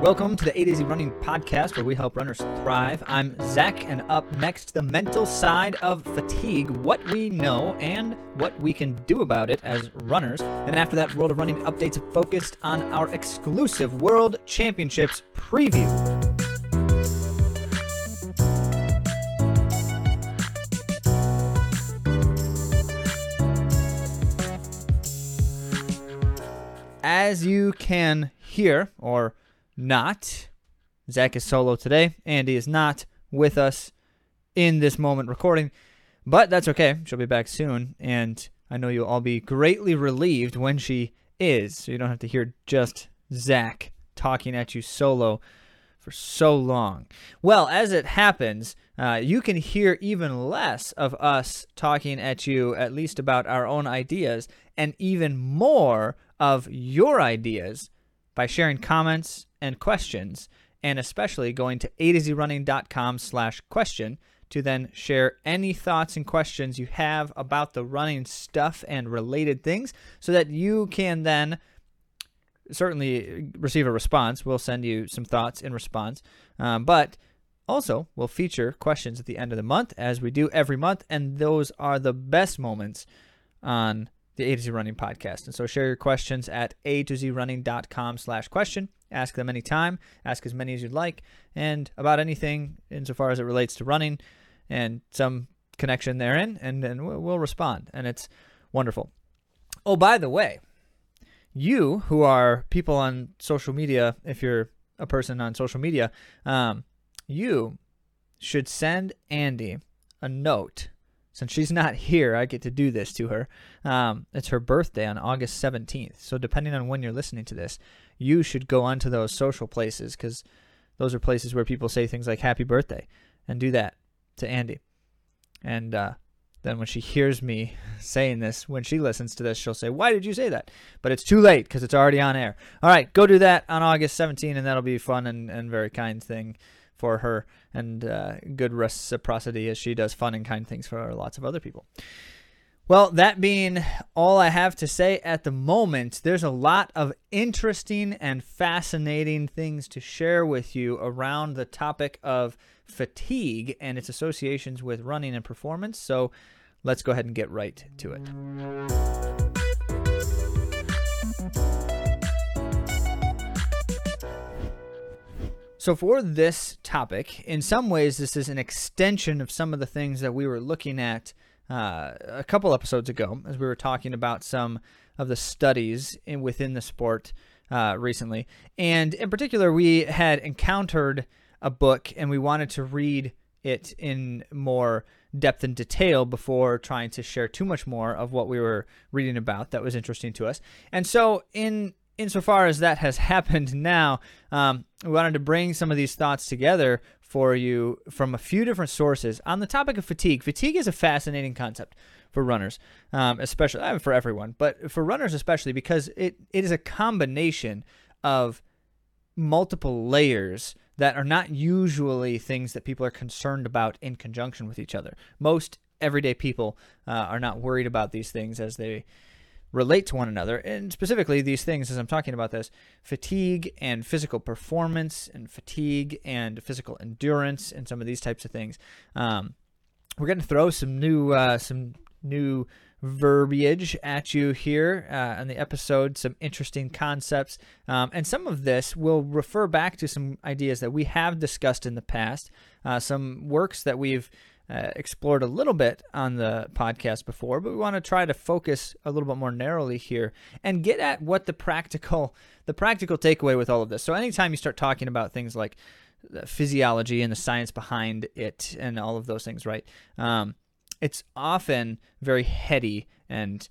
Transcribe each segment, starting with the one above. Welcome to the A to Z Running Podcast, where we help runners thrive. I'm Zach, and up next, the mental side of fatigue, what we know and what we can do about it as runners. And after that, World of Running updates focused on our exclusive World Championships preview. As you can hear, or not, Zach is solo today. Andy is not with us in this moment recording, but that's okay. She'll be back soon, and I know you'll all be greatly relieved when she is, so you don't have to hear just Zach talking at you solo for so long. Well, as it happens, you can hear even less of us talking at you, at least about our own ideas, and even more of your ideas by sharing comments and questions, and especially going to atozrunning.com/question to then share any thoughts and questions you have about the running stuff and related things, so that you can then certainly receive a response. We'll send you some thoughts in response, but also we'll feature questions at the end of the month, as we do every month, and those are the best moments on the A to Z Running Podcast. And so share your questions at atozrunning.com/question. Ask them anytime. Ask as many as you'd like, and about anything insofar as it relates to running and some connection therein, and then we'll respond, and it's wonderful. Oh, by the way, you who are people on social media, if you're a person on social media, you should send Andy a note. Since she's not here, I get to do this to her. It's her birthday on August 17th. So depending on when you're listening to this, you should go onto those social places, because those are places where people say things like happy birthday, and do that to Andy. And then when she hears me saying this, when she listens to this, she'll say, why did you say that? But it's too late because it's already on air. All right, go do that on August 17th, and that'll be a fun and very kind thing for her, and good reciprocity, as she does fun and kind things for lots of other people. Well, that being all I have to say at the moment, there's a lot of interesting and fascinating things to share with you around the topic of fatigue and its associations with running and performance. So let's go ahead and get right to it. So for this topic, in some ways, this is an extension of some of the things that we were looking at a couple episodes ago, as we were talking about some of the studies within the sport recently. And in particular, we had encountered a book, and we wanted to read it in more depth and detail before trying to share too much more of what we were reading about that was interesting to us. And so insofar as that has happened now, we wanted to bring some of these thoughts together for you from a few different sources on the topic of fatigue. Fatigue is a fascinating concept for runners, especially for everyone, but for runners especially, because it is a combination of multiple layers that are not usually things that people are concerned about in conjunction with each other. Most everyday people are not worried about these things as they relate to one another, and specifically these things, as I'm talking about this, fatigue and physical performance and fatigue and physical endurance and some of these types of things. We're going to throw some new verbiage at you here on the episode, some interesting concepts, and some of this will refer back to some ideas that we have discussed in the past, some works that we've explored a little bit on the podcast before, but we want to try to focus a little bit more narrowly here and get at what the practical takeaway with all of this. So anytime you start talking about things like the physiology and the science behind it and all of those things, right? It's often very heady and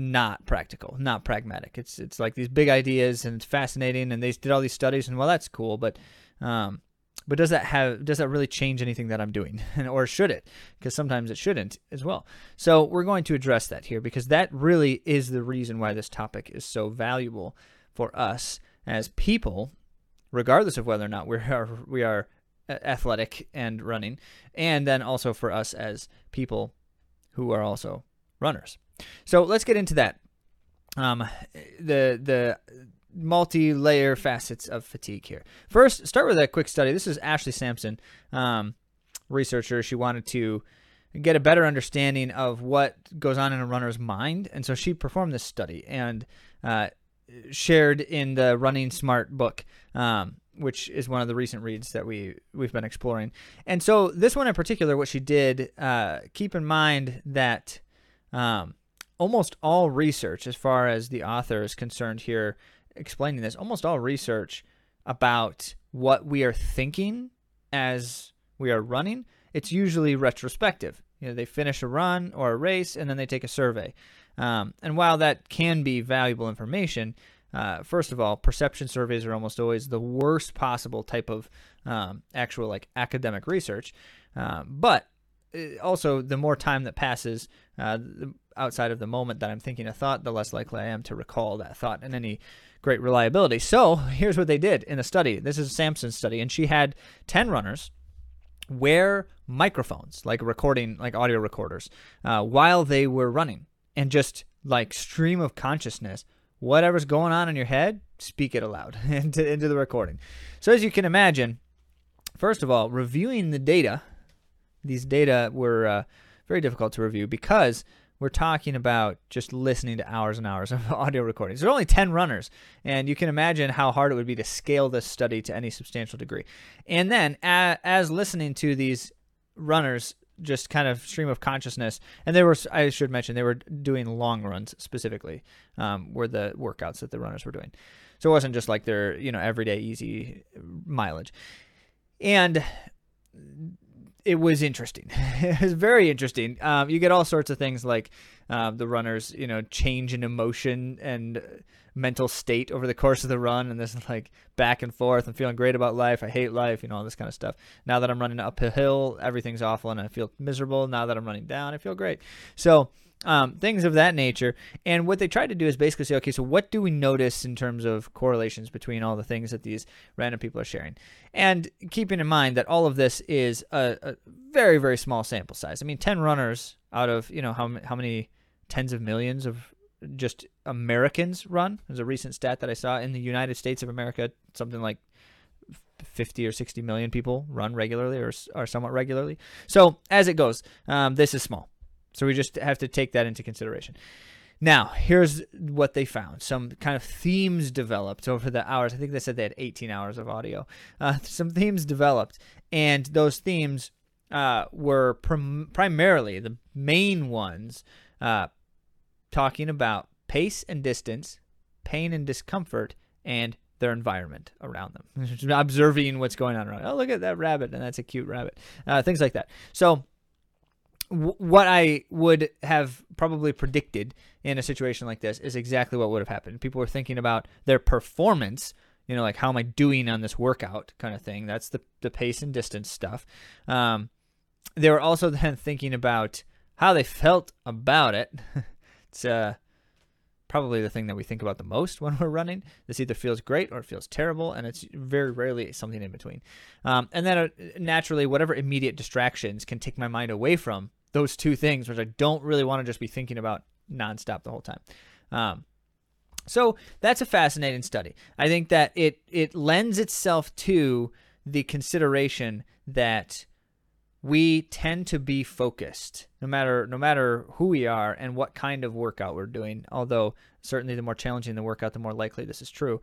not practical, not pragmatic. It's like these big ideas, and it's fascinating, and they did all these studies, and well, that's cool, but does that really change anything that I'm doing? Or should it? Because sometimes it shouldn't as well. So we're going to address that here, because that really is the reason why this topic is so valuable for us as people, regardless of whether or not we are athletic and running, and then also for us as people who are also runners. So let's get into that. The multi-layer facets of fatigue here. First, start with a quick study. This is Ashley Sampson, researcher. She wanted to get a better understanding of what goes on in a runner's mind, and so she performed this study and shared in the Running Smart book, which is one of the recent reads that we've been exploring. And so this one in particular, what she did, keep in mind that almost all research, as far as the author is concerned here explaining this, almost all research about what we are thinking as we are running, it's usually retrospective. You know, they finish a run or a race, and then they take a survey. And while that can be valuable information, first of all, perception surveys are almost always the worst possible type of actual like academic research. But also, the more time that passes outside of the moment that I'm thinking a thought, the less likely I am to recall that thought in any great reliability. So here's what they did in a study. This is Sampson's study, and she had 10 runners wear microphones, like recording, like audio recorders, while they were running, and just like stream of consciousness, whatever's going on in your head, speak it aloud into the recording. So as you can imagine, first of all, reviewing the data, these data were very difficult to review because we're talking about just listening to hours and hours of audio recordings. There are only 10 runners, and you can imagine how hard it would be to scale this study to any substantial degree. And then as listening to these runners, just kind of stream of consciousness, and they were, I should mention, they were doing long runs specifically, were the workouts that the runners were doing. So it wasn't just like their, you know, everyday easy mileage. And it was interesting. It was very interesting. You get all sorts of things like the runners, you know, change in emotion and mental state over the course of the run, and this like back and forth. I'm feeling great about life. I hate life. You know, all this kind of stuff. Now that I'm running up a hill, everything's awful and I feel miserable. Now that I'm running down, I feel great. So things of that nature. And what they tried to do is basically say, okay, so what do we notice in terms of correlations between all the things that these random people are sharing? And keeping in mind that all of this is a very, very small sample size. I mean, 10 runners out of, you know, how many tens of millions of just Americans run. There's a recent stat that I saw in the United States of America, something like 50 or 60 million people run regularly or somewhat regularly. So as it goes, this is small. So we just have to take that into consideration. Now, here's what they found. Some kind of themes developed over the hours. I think they said they had 18 hours of audio. Some themes developed, and those themes were primarily the main ones talking about pace and distance, pain and discomfort, and their environment around them. Observing what's going on around. Oh, look at that rabbit, and that's a cute rabbit. Things like that. So what I would have probably predicted in a situation like this is exactly what would have happened. People were thinking about their performance, you know, like how am I doing on this workout kind of thing. That's the pace and distance stuff. They were also then thinking about how they felt about it. It's probably the thing that we think about the most when we're running. This either feels great or it feels terrible, and it's very rarely something in between. And then naturally, whatever immediate distractions can take my mind away from those two things, which I don't really want to just be thinking about nonstop the whole time. So that's a fascinating study. I think that it lends itself to the consideration that we tend to be focused, no matter who we are and what kind of workout we're doing. Although certainly the more challenging the workout, the more likely this is true.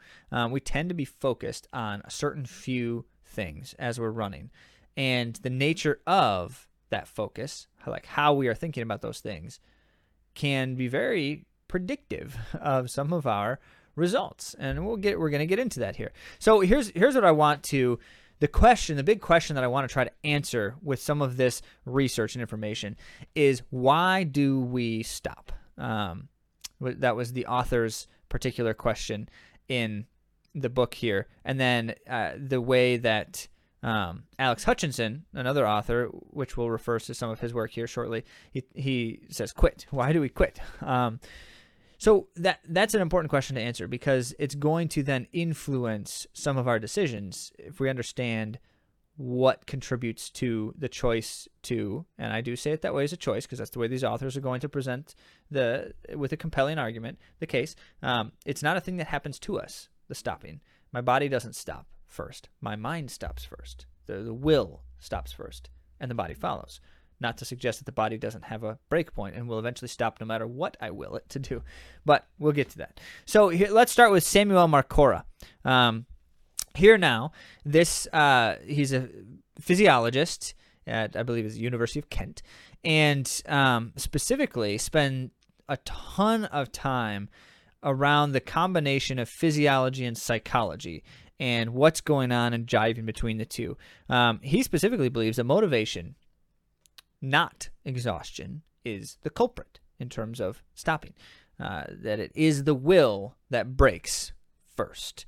We tend to be focused on a certain few things as we're running, and the nature of that focus, like how we are thinking about those things, can be very predictive of some of our results, and we're going to get into that here. So here's what I want to, the big question that I want to try to answer with some of this research and information is, why do we stop? That was the author's particular question in the book here, and then the way that Alex Hutchinson, another author, which we'll refer to some of his work here shortly, he says quit. Why do we quit? So that's an important question to answer, because it's going to then influence some of our decisions if we understand what contributes to the choice to, and I do say it that way as a choice because that's the way these authors are going to present with a compelling argument, the case. It's not a thing that happens to us. the stopping. My body doesn't stop first. My mind stops first. The will stops first, and the body follows. Not to suggest that the body doesn't have a break point and will eventually stop no matter what I will it to do, but we'll get to that. So here, let's start with Samuel Marcora. Here now, this he's a physiologist at, I believe, is the University of Kent, and specifically spend a ton of time around the combination of physiology and psychology and what's going on and jiving between the two. He specifically believes that motivation, not exhaustion, is the culprit in terms of stopping, that it is the will that breaks first.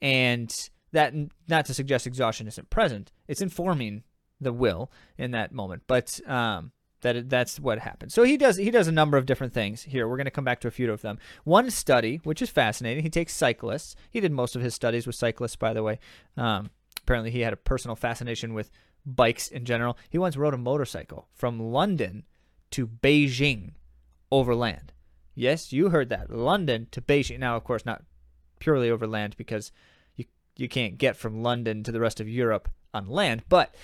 And that, not to suggest exhaustion isn't present, it's informing the will in that moment, but that's what happens. So he does a number of different things here. We're going to come back to a few of them. One study, which is fascinating, he takes cyclists. He did most of his studies with cyclists, by the way. Apparently he had a personal fascination with bikes in general. He once rode a motorcycle from London to Beijing overland. Yes, you heard that. London to Beijing. Now, of course, not purely overland because you can't get from London to the rest of Europe on land, but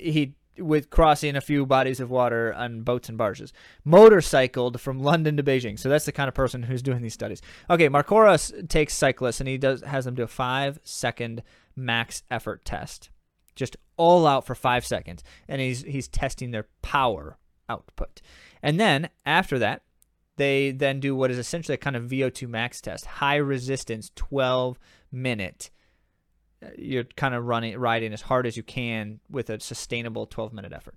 he, with crossing a few bodies of water on boats and barges, motorcycled from London to Beijing. So that's the kind of person who's doing these studies. Okay, Marcora takes cyclists and he has them do a 5-second max effort test. Just all out for 5 seconds, and he's testing their power output. And then after that, they then do what is essentially a kind of VO2 max test, high resistance 12-minute. You're kind of riding as hard as you can with a sustainable 12-minute effort.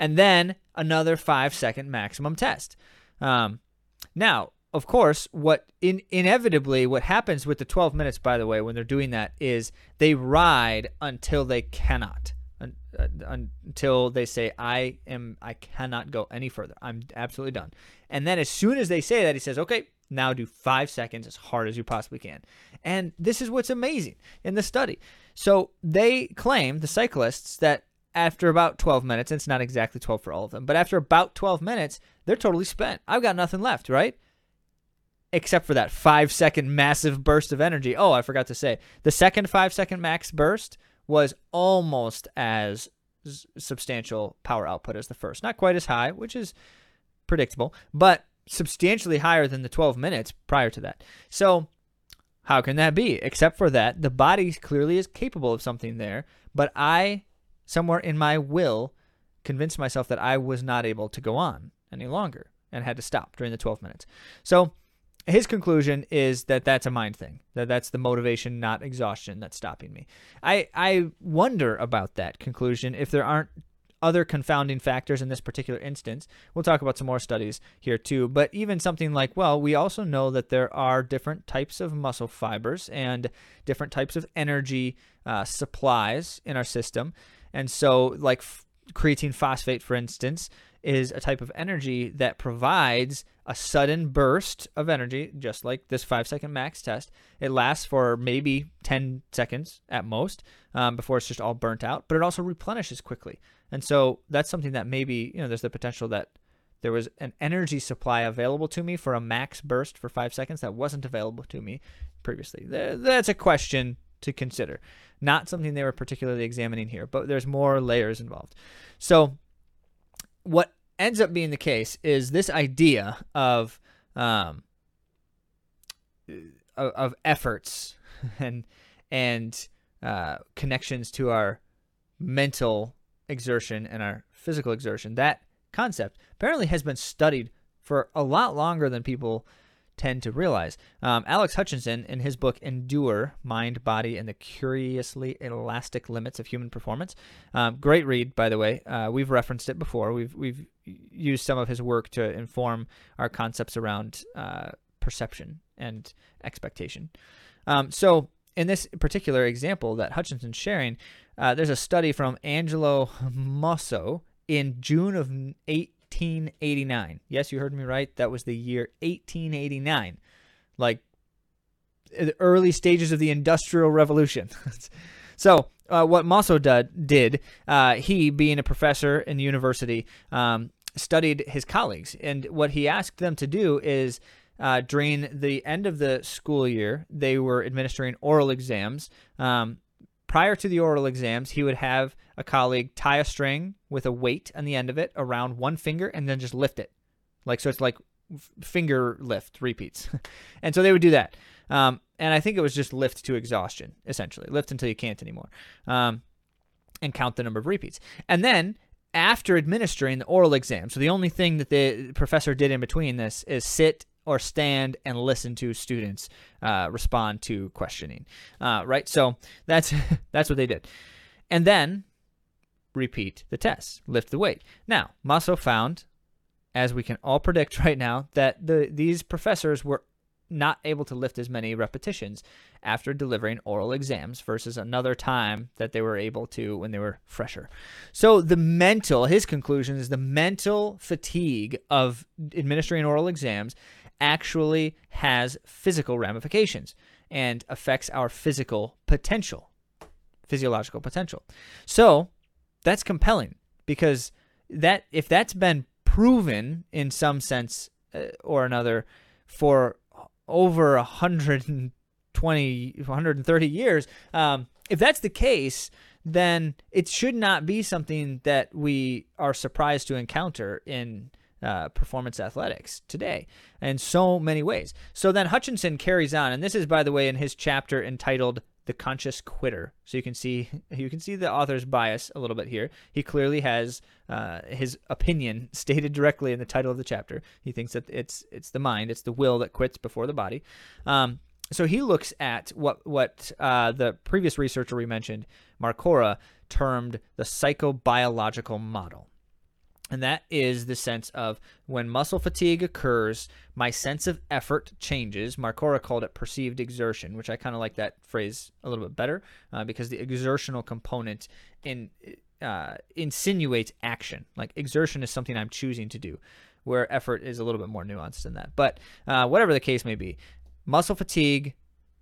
And then another 5-second maximum test. Now, of course, what happens with the 12 minutes, by the way, when they're doing that is they ride until they cannot, until they say, I cannot go any further. I'm absolutely done. And then as soon as they say that, he says, okay, now do 5 seconds as hard as you possibly can. And this is what's amazing in the study. So they claim, the cyclists, that after about 12 minutes, and it's not exactly 12 for all of them, but after about 12 minutes, they're totally spent. I've got nothing left, right? Except for that 5-second massive burst of energy. Oh, I forgot to say, the second 5-second max burst was almost as substantial power output as the first. Not quite as high, which is predictable, but substantially higher than the 12 minutes prior to that. So how can that be? Except for that, the body clearly is capable of something there, but I, somewhere in my will, convinced myself that I was not able to go on any longer and had to stop during the 12 minutes. So his conclusion is that that's a mind thing, that that's the motivation, not exhaustion, that's stopping me. I wonder about that conclusion if there aren't other confounding factors in this particular instance. We'll talk about some more studies here too, but even something like, well, we also know that there are different types of muscle fibers and different types of energy supplies in our system. And so like creatine phosphate, for instance, is a type of energy that provides a sudden burst of energy, just like this 5-second max test. It lasts for maybe 10 seconds at most before it's just all burnt out, but it also replenishes quickly. And so that's something that maybe, you know, there's the potential that there was an energy supply available to me for a max burst for 5 seconds that wasn't available to me previously. That's a question to consider. Not something they were particularly examining here, but there's more layers involved. So what ends up being the case is this idea of efforts and connections to our mental exertion and our physical exertion. That concept apparently has been studied for a lot longer than people tend to realize. Alex Hutchinson, in his book Endure, Mind, Body, and the Curiously Elastic Limits of Human Performance. Great read, by the way. We've referenced it before. We've used some of his work to inform our concepts around perception and expectation. So in this particular example that Hutchinson's sharing, there's a study from Angelo Mosso in June of 1889. Yes, you heard me right. That was the year 1889, like the early stages of the Industrial Revolution. So what Mosso did, he, being a professor in the university, studied his colleagues. And what he asked them to do is during the end of the school year, they were administering oral exams. Prior to the oral exams, he would have a colleague tie a string with a weight on the end of it around one finger and then just lift it. So it's like finger lift repeats. And so they would do that. And I think it was just lift to exhaustion, essentially. Lift until you can't anymore. And count the number of repeats. And then after administering the oral exam, so the only thing that the professor did in between this is sit or stand and listen to students respond to questioning, right? So that's what they did. And then repeat the test, lift the weight. Now, Mosso found, as we can all predict right now, that these professors were not able to lift as many repetitions after delivering oral exams versus another time that they were able to when they were fresher. So his conclusion is the mental fatigue of administering oral exams actually has physical ramifications and affects our physiological potential. So that's compelling, because if that's been proven in some sense or another for over 120, 130 years, if that's the case, then it should not be something that we are surprised to encounter in performance athletics today in so many ways. So then Hutchinson carries on, and this is, by the way, in his chapter entitled The Conscious Quitter. So you can see the author's bias a little bit here. He clearly has his opinion stated directly in the title of the chapter. He thinks that it's the mind, it's the will that quits before the body. So he looks at what the previous researcher we mentioned, Marcora, termed the psychobiological model. And that is the sense of when muscle fatigue occurs, my sense of effort changes. Marcora called it perceived exertion, which I kind of like that phrase a little bit better because the exertional component insinuates action. Like exertion is something I'm choosing to do, where effort is a little bit more nuanced than that. But whatever the case may be, muscle fatigue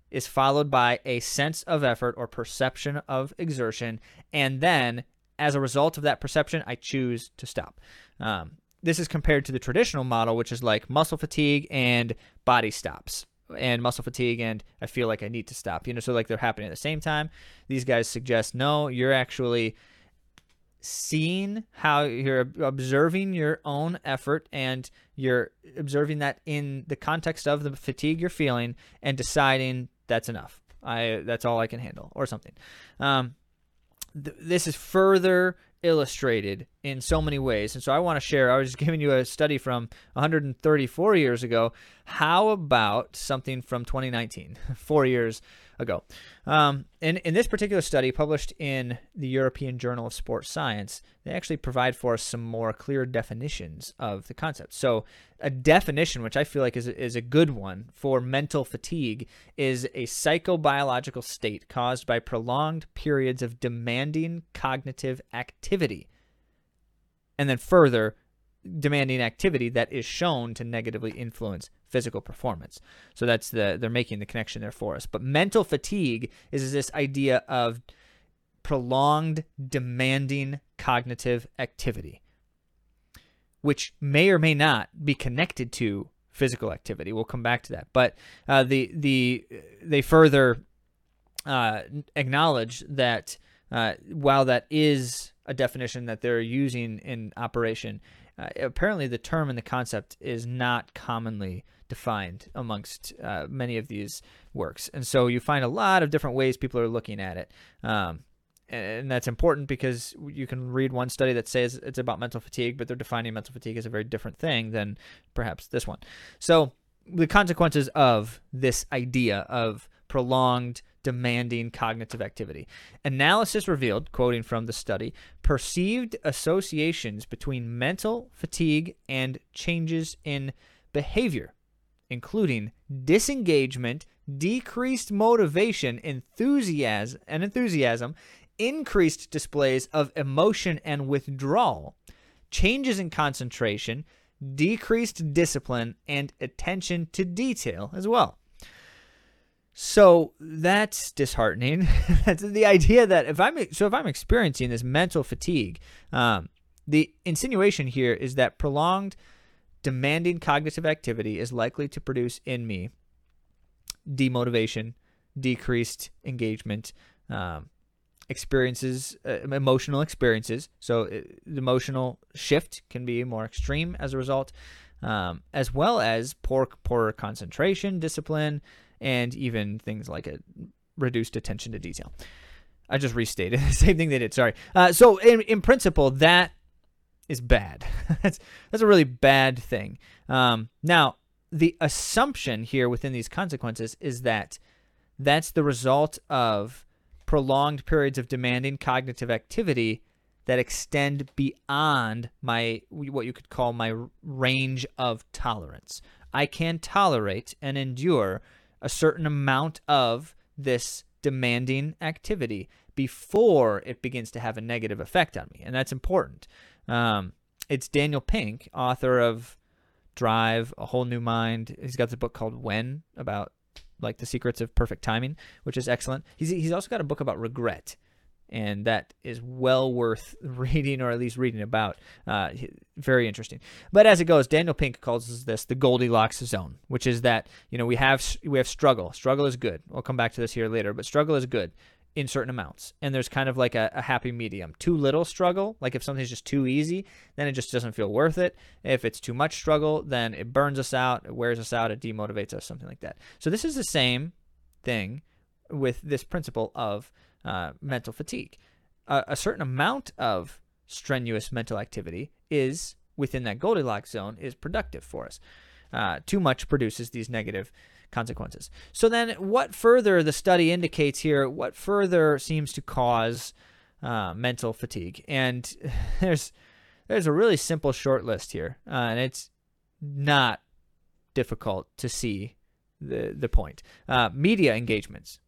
is followed by a sense of effort or perception of exertion, and then as a result of that perception, I choose to stop. This is compared to the traditional model, which is like muscle fatigue and body stops, and muscle fatigue and I feel like I need to stop. So like they're happening at the same time. These guys suggest, no, you're actually seeing how you're observing your own effort, and you're observing that in the context of the fatigue you're feeling and deciding that's enough. That's all I can handle or something. This is further illustrated in so many ways. And so I want to share, I was just giving you a study from 134 years ago. How about something from 2019, 4 years ago? In this particular study published in the European Journal of Sports Science, they actually provide for us some more clear definitions of the concept. So a definition, which I feel like is a good one for mental fatigue, is a psychobiological state caused by prolonged periods of demanding cognitive activity. And then further, demanding activity that is shown to negatively influence physical performance. So that's they're making the connection there for us. But mental fatigue is this idea of prolonged, demanding cognitive activity, which may or may not be connected to physical activity. We'll come back to that. But they further acknowledge that while that is a definition that they're using in operation, apparently the term and the concept is not commonly defined amongst many of these works. And so you find a lot of different ways people are looking at it. And that's important because you can read one study that says it's about mental fatigue, but they're defining mental fatigue as a very different thing than perhaps this one. So the consequences of this idea of prolonged demanding cognitive activity. Analysis revealed, quoting from the study, perceived associations between mental fatigue and changes in behavior, including disengagement, decreased motivation, enthusiasm, increased displays of emotion and withdrawal, changes in concentration, decreased discipline, and attention to detail as well. So that's disheartening. That's the idea that if I'm experiencing this mental fatigue, the insinuation here is that prolonged demanding cognitive activity is likely to produce in me demotivation, decreased engagement, experiences, emotional experiences. So the emotional shift can be more extreme as a result, as well as poorer concentration, discipline, and even things like a reduced attention to detail. I just restated the same thing they did. Sorry. So in principle, that is bad. That's a really bad thing. Now, the assumption here within these consequences is that that's the result of prolonged periods of demanding cognitive activity that extend beyond my, what you could call my range of tolerance. I can tolerate and endure a certain amount of this demanding activity before it begins to have a negative effect on me, and that's important. It's Daniel Pink, author of Drive, A Whole New Mind. He's got the book called When, about like the secrets of perfect timing, which is excellent. He's also got a book about regret, and that is well worth reading, or at least reading about. Very interesting. But as it goes, Daniel Pink calls this the Goldilocks zone, which is that, you know, we have struggle. Struggle is good. We'll come back to this here later, but struggle is good in certain amounts. And there's kind of like a happy medium. Too little struggle, like if something's just too easy, then it just doesn't feel worth it. If it's too much struggle, then it burns us out, it wears us out, it demotivates us, something like that. So this is the same thing with this principle of mental fatigue. A certain amount of strenuous mental activity is within that Goldilocks zone, is productive for us. Too much produces these negative consequences. So then what further the study indicates here, what further seems to cause mental fatigue? And there's a really simple short list here, and it's not difficult to see the point. Media engagements.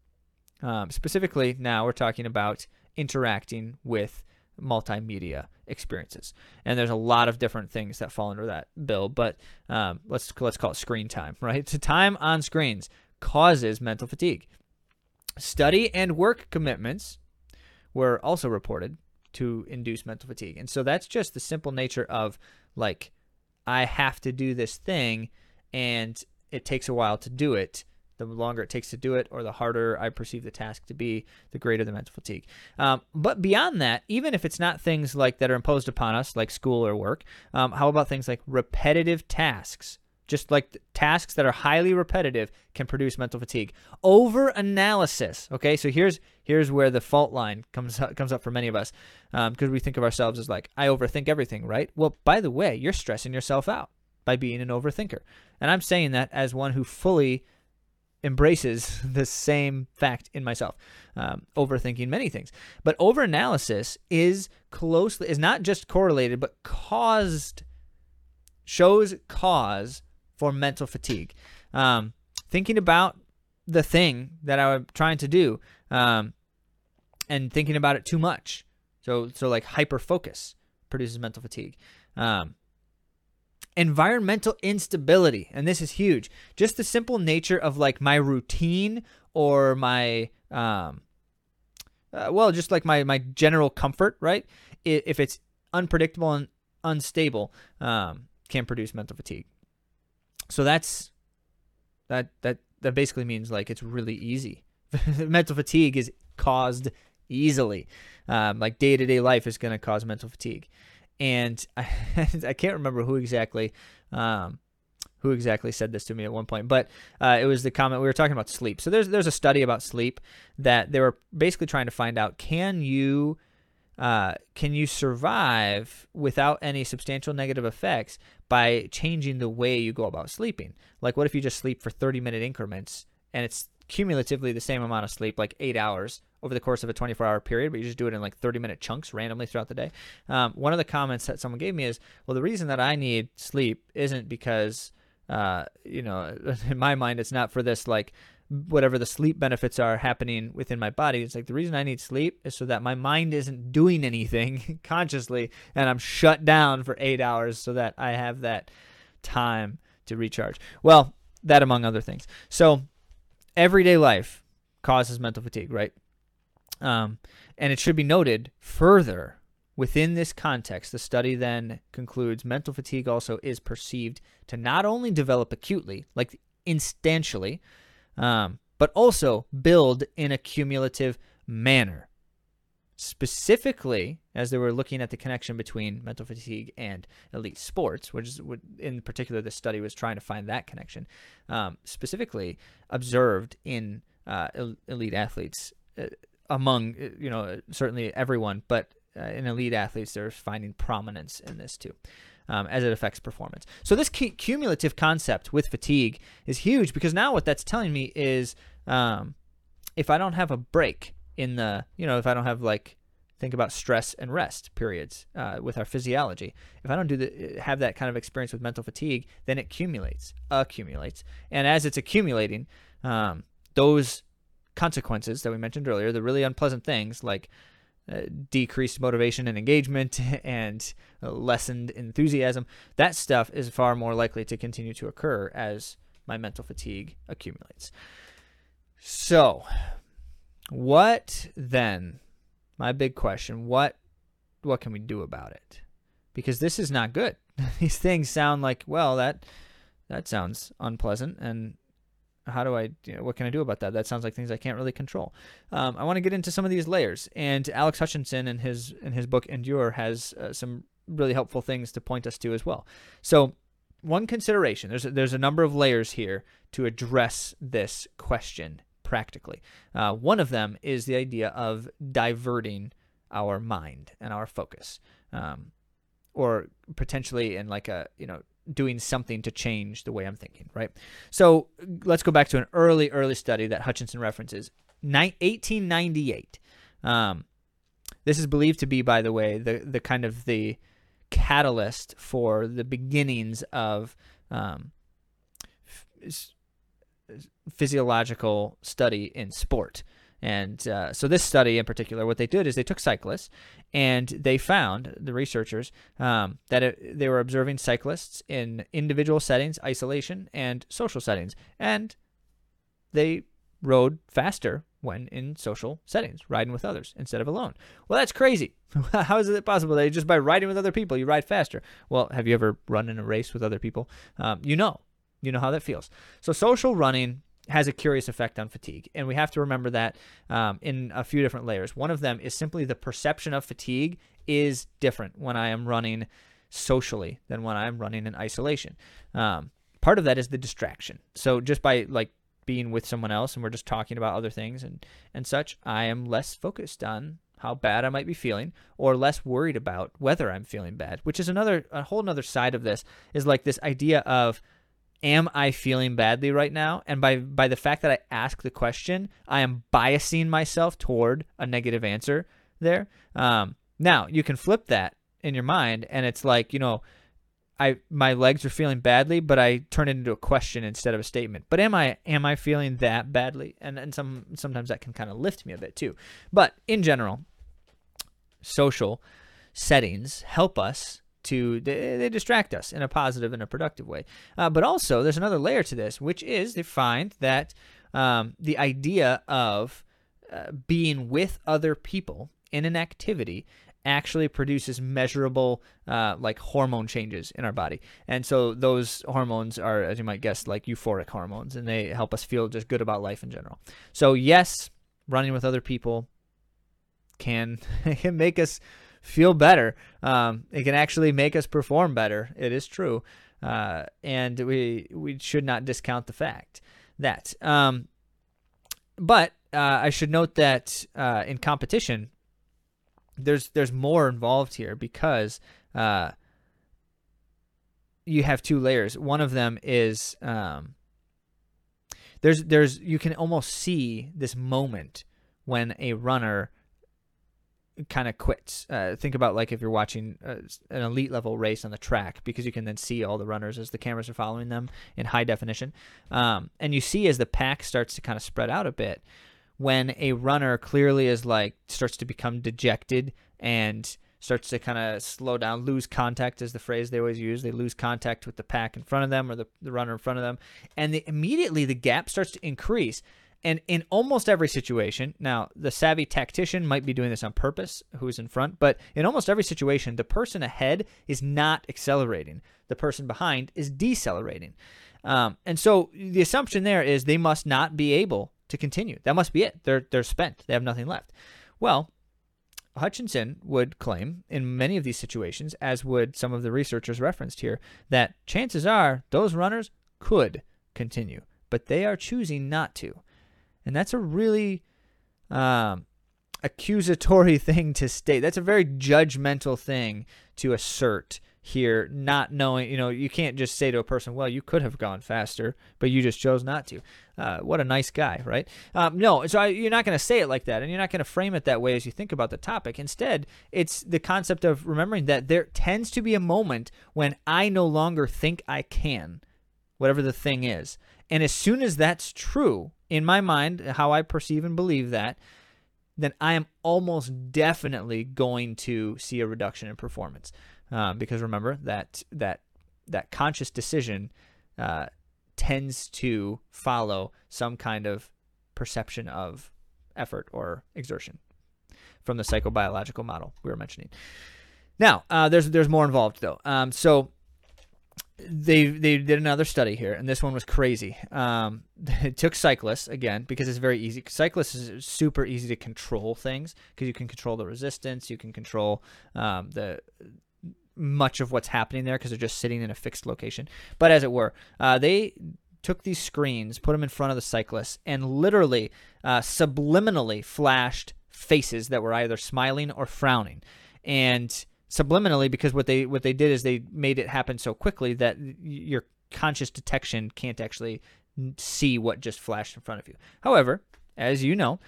Specifically, now we're talking about interacting with multimedia experiences, and there's a lot of different things that fall under that bill. But let's call it screen time, right? So time on screens causes mental fatigue. Study and work commitments were also reported to induce mental fatigue, and so that's just the simple nature of, like, I have to do this thing, and it takes a while to do it. The longer it takes to do it, or the harder I perceive the task to be, the greater the mental fatigue. But beyond that, even if it's not things like that are imposed upon us, like school or work, how about things like repetitive tasks? Just like tasks that are highly repetitive can produce mental fatigue. Over-analysis, okay? So here's where the fault line comes up for many of us, because we think of ourselves as like, I overthink everything, right? Well, by the way, you're stressing yourself out by being an overthinker. And I'm saying that as one who fully embraces the same fact in myself, overthinking many things. But overanalysis is not just correlated, but shows cause for mental fatigue. Thinking about the thing that I'm trying to do, and thinking about it too much. So like hyper focus produces mental fatigue. Environmental instability, and this is huge. Just the simple nature of like my routine or my, just like my general comfort, right? If it's unpredictable and unstable, can produce mental fatigue. So that basically means like it's really easy. Mental fatigue is caused easily. Like day-to-day life is going to cause mental fatigue. And I can't remember who exactly said this to me at one point, but it was the comment we were talking about sleep. So there's a study about sleep that they were basically trying to find out, can you survive without any substantial negative effects by changing the way you go about sleeping? Like, what if you just sleep for 30-minute increments, and it's cumulatively the same amount of sleep, like 8 hours over the course of a 24-hour period, but you just do it in like 30-minute chunks randomly throughout the day. One of the comments that someone gave me is, well, the reason that I need sleep isn't because, in my mind, it's not for this, like, whatever the sleep benefits are happening within my body. It's like the reason I need sleep is so that my mind isn't doing anything consciously, and I'm shut down for 8 hours so that I have that time to recharge. Well, that among other things. So everyday life causes mental fatigue, right? And it should be noted further Within this context, the study then concludes mental fatigue also is perceived to not only develop acutely, like instantially, but also build in a cumulative manner. Specifically, as they were looking at the connection between mental fatigue and elite sports, which is, in particular, this study was trying to find that connection, specifically observed in elite athletes among, certainly everyone, but in elite athletes, they're finding prominence in this too, as it affects performance. So this cumulative concept with fatigue is huge, because now what that's telling me is if I don't have a break in the, if I don't have think about stress and rest periods with our physiology, if I don't have that kind of experience with mental fatigue, then it accumulates. And as it's accumulating, those consequences that we mentioned earlier, the really unpleasant things like decreased motivation and engagement and lessened enthusiasm, that stuff is far more likely to continue to occur as my mental fatigue accumulates. So what then? My big question, what can we do about it? Because this is not good. These things sound like, well, that sounds unpleasant, and how do I, what can I do about that? That sounds like things I can't really control. I want to get into some of these layers, and Alex Hutchinson in his book Endure has some really helpful things to point us to as well. So one consideration, there's a number of layers here to address this question practically. One of them is the idea of diverting our mind and our focus, or potentially in doing something to change the way I'm thinking, right? So let's go back to an early study that Hutchinson references, 1898. This is believed to be, by the way, the kind of the catalyst for the beginnings of physiological study in sport. And so this study in particular, what they did is they took cyclists, and they found, the researchers, that they were observing cyclists in individual settings, isolation, and social settings. And they rode faster when in social settings, riding with others instead of alone. Well, that's crazy. How is it possible that just by riding with other people, you ride faster? Well, have you ever run in a race with other people? You know how that feels. So social running has a curious effect on fatigue, and we have to remember that in a few different layers. One of them is simply the perception of fatigue is different when I am running socially than when I'm running in isolation. Part of that is the distraction. So just by being with someone else and we're just talking about other things and such, I am less focused on how bad I might be feeling, or less worried about whether I'm feeling bad, which is a whole other side of this, is this idea of, am I feeling badly right now? And by the fact that I ask the question, I am biasing myself toward a negative answer there. Now, you can flip that in your mind, and it's my legs are feeling badly, but I turn it into a question instead of a statement. But am I feeling that badly? And sometimes that can kind of lift me a bit too. But in general, social settings help us they distract us in a positive and a productive way. But also there's another layer to this, which is they find that the idea of being with other people in an activity actually produces measurable hormone changes in our body. And so those hormones are, as you might guess, euphoric hormones, and they help us feel just good about life in general. So yes, running with other people can make us feel better. It can actually make us perform better. It is true. And we should not discount the fact that, but I should note that, in competition, there's more involved here, because, you have two layers. One of them is, you can almost see this moment when a runner kind of quits. Think about if you're watching an elite level race on the track, because you can then see all the runners as the cameras are following them in high definition. And you see as the pack starts to kind of spread out a bit, when a runner clearly is starts to become dejected and starts to kind of slow down, lose contact is the phrase they always use. They lose contact with the pack in front of them, or the runner in front of them. And immediately the gap starts to increase. And in almost every situation, now the savvy tactician might be doing this on purpose, who's in front, but in almost every situation, the person ahead is not accelerating. The person behind is decelerating. And so the assumption there is they must not be able to continue. That must be it. They're spent. They have nothing left. Well, Hutchinson would claim in many of these situations, as would some of the researchers referenced here, that chances are those runners could continue, but they are choosing not to. And that's a really accusatory thing to state. That's a very judgmental thing to assert here, not knowing, you know, you can't just say to a person, well, you could have gone faster, but you just chose not to. What a nice guy, right? No, so you're not going to say it like that, and you're not going to frame it that way as you think about the topic. Instead, it's the concept of remembering that there tends to be a moment when I no longer think I can, whatever the thing is. And as soon as that's true, in my mind, how I perceive and believe that, then I am almost definitely going to see a reduction in performance. Because remember, that conscious decision tends to follow some kind of perception of effort or exertion from the psychobiological model we were mentioning. Now, there's more involved, though. So They did another study here, and this one was crazy. It took cyclists, again, because it's very easy. Cyclists is super easy to control things because you can control the resistance. You can control much of what's happening there because they're just sitting in a fixed location. But as it were, they took these screens, put them in front of the cyclists, and literally subliminally flashed faces that were either smiling or frowning. And subliminally, because what they did is they made it happen so quickly that your conscious detection can't actually see what just flashed in front of you. However, as you know,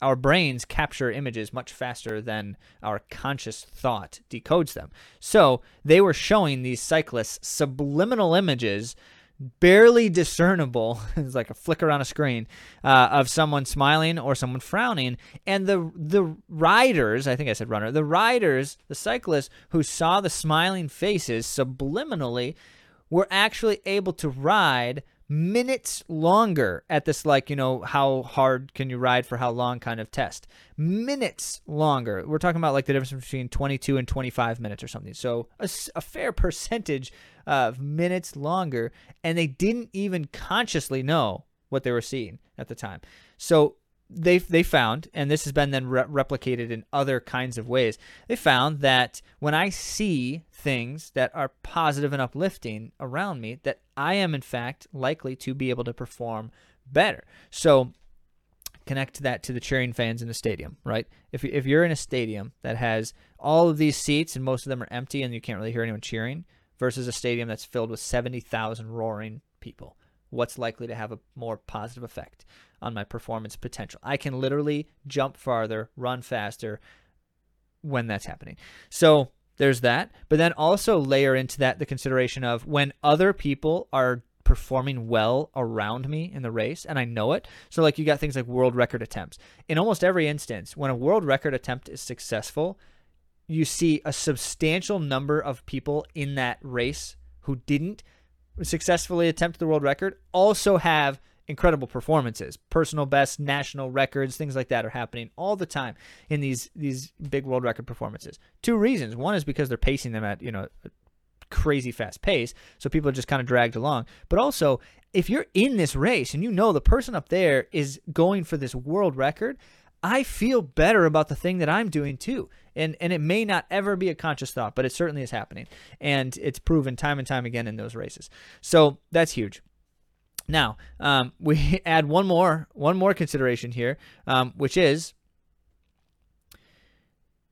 our brains capture images much faster than our conscious thought decodes them. So they were showing these cyclists subliminal images, barely discernible, it's like a flicker on a screen, of someone smiling or someone frowning. And the riders, I think I said runner, the cyclists who saw the smiling faces subliminally were actually able to ride minutes longer at this, like, you know, how hard can you ride for how long kind of test. Minutes longer. We're talking about like the difference between 22 and 25 minutes or something. So a fair percentage of minutes longer, and they didn't even consciously know what they were seeing at the time. So they found, and this has been then replicated in other kinds of ways, they found that when I see things that are positive and uplifting around me, that I am in fact likely to be able to perform better. So connect that to the cheering fans in the stadium, right? If you're in a stadium that has all of these seats and most of them are empty and you can't really hear anyone cheering versus a stadium that's filled with 70,000 roaring people, what's likely to have a more positive effect on my performance potential? I can literally jump farther, run faster when that's happening. So there's that. But then also layer into that the consideration of when other people are performing well around me in the race, and I know it. So like you got things like world record attempts. In almost every instance, when a world record attempt is successful, you see a substantial number of people in that race who didn't successfully attempt the world record also have incredible performances. Personal bests, national records, things like that are happening all the time in these big world record performances. Two reasons. One is because they're pacing them at, you know, a crazy fast pace, so people are just kind of dragged along. But also, if you're in this race and you know the person up there is going for this world record, I feel better about the thing that I'm doing too. And it may not ever be a conscious thought, but it certainly is happening. And it's proven time and time again in those races. So that's huge. Now, we add one more consideration here, which is,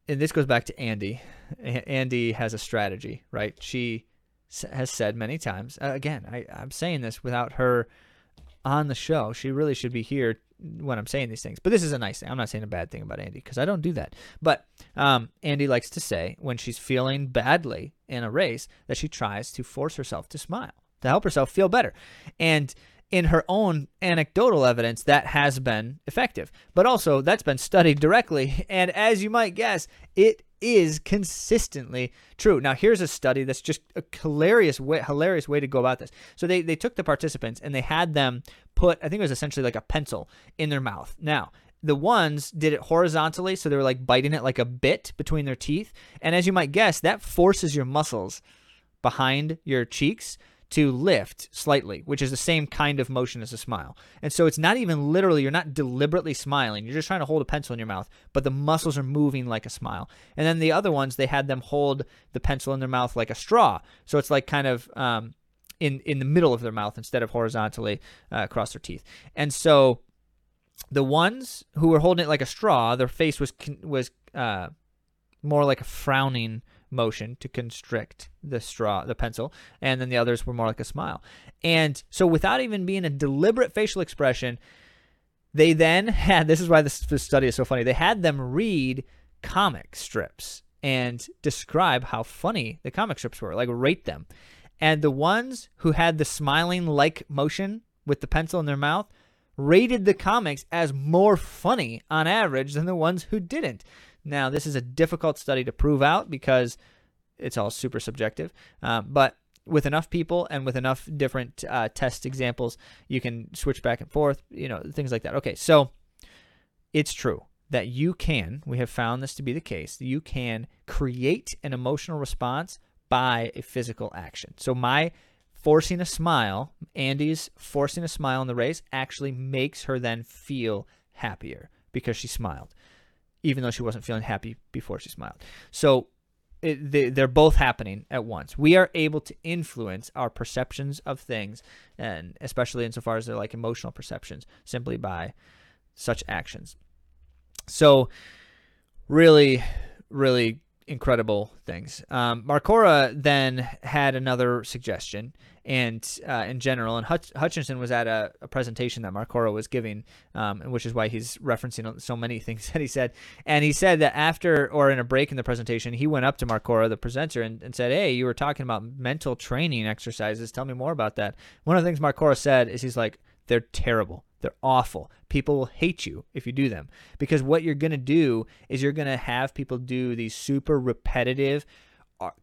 and this goes back to Andy. Andy has a strategy, right? She has said many times, again, I'm saying this without her on the show. She really should be here when I'm saying these things. But this is a nice thing. I'm not saying a bad thing about Andy because I don't do that. But Andy likes to say when she's feeling badly in a race that she tries to force herself to smile, to help herself feel better. And in her own anecdotal evidence, that has been effective. But also, that's been studied directly. And as you might guess, it is consistently true. Now, here's a study that's just a hilarious way to go about this. So they took the participants and they had them put, I think it was essentially like a pencil in their mouth. Now, the ones did it horizontally, so they were like biting it like a bit between their teeth. And as you might guess, that forces your muscles behind your cheeks to lift slightly, which is the same kind of motion as a smile. And so it's not even literally, you're not deliberately smiling. You're just trying to hold a pencil in your mouth, but the muscles are moving like a smile. And then the other ones, they had them hold the pencil in their mouth like a straw. So it's like kind of in the middle of their mouth instead of horizontally across their teeth. And so the ones who were holding it like a straw, their face was more like a frowning motion to constrict the pencil, and then the others were more like a smile. And so without even being a deliberate facial expression, they then had, this is why this study is so funny, they had them read comic strips and describe how funny the comic strips were, like rate them. And the ones who had the smiling like motion with the pencil in their mouth rated the comics as more funny on average than the ones who didn't. Now, this is a difficult study to prove out because it's all super subjective, but with enough people and with enough different test examples, you can switch back and forth, things like that. Okay, so it's true that we have found this to be the case, you can create an emotional response by a physical action. So my forcing a smile, Andy's forcing a smile in the race actually makes her then feel happier because she smiled, even though she wasn't feeling happy before she smiled. So they're both happening at once. We are able to influence our perceptions of things, and especially insofar as they're like emotional perceptions, simply by such actions. So really, really incredible things. Marcora then had another suggestion, and in general, and Hutchinson was at a presentation that Marcora was giving, which is why he's referencing so many things that he said. And he said that after, or in a break in the presentation, he went up to Marcora, the presenter, and said, "Hey, you were talking about mental training exercises. Tell me more about that." One of the things Marcora said is he's like, "They're terrible. They're awful. People will hate you if you do them." Because what you're going to do is you're going to have people do these super repetitive,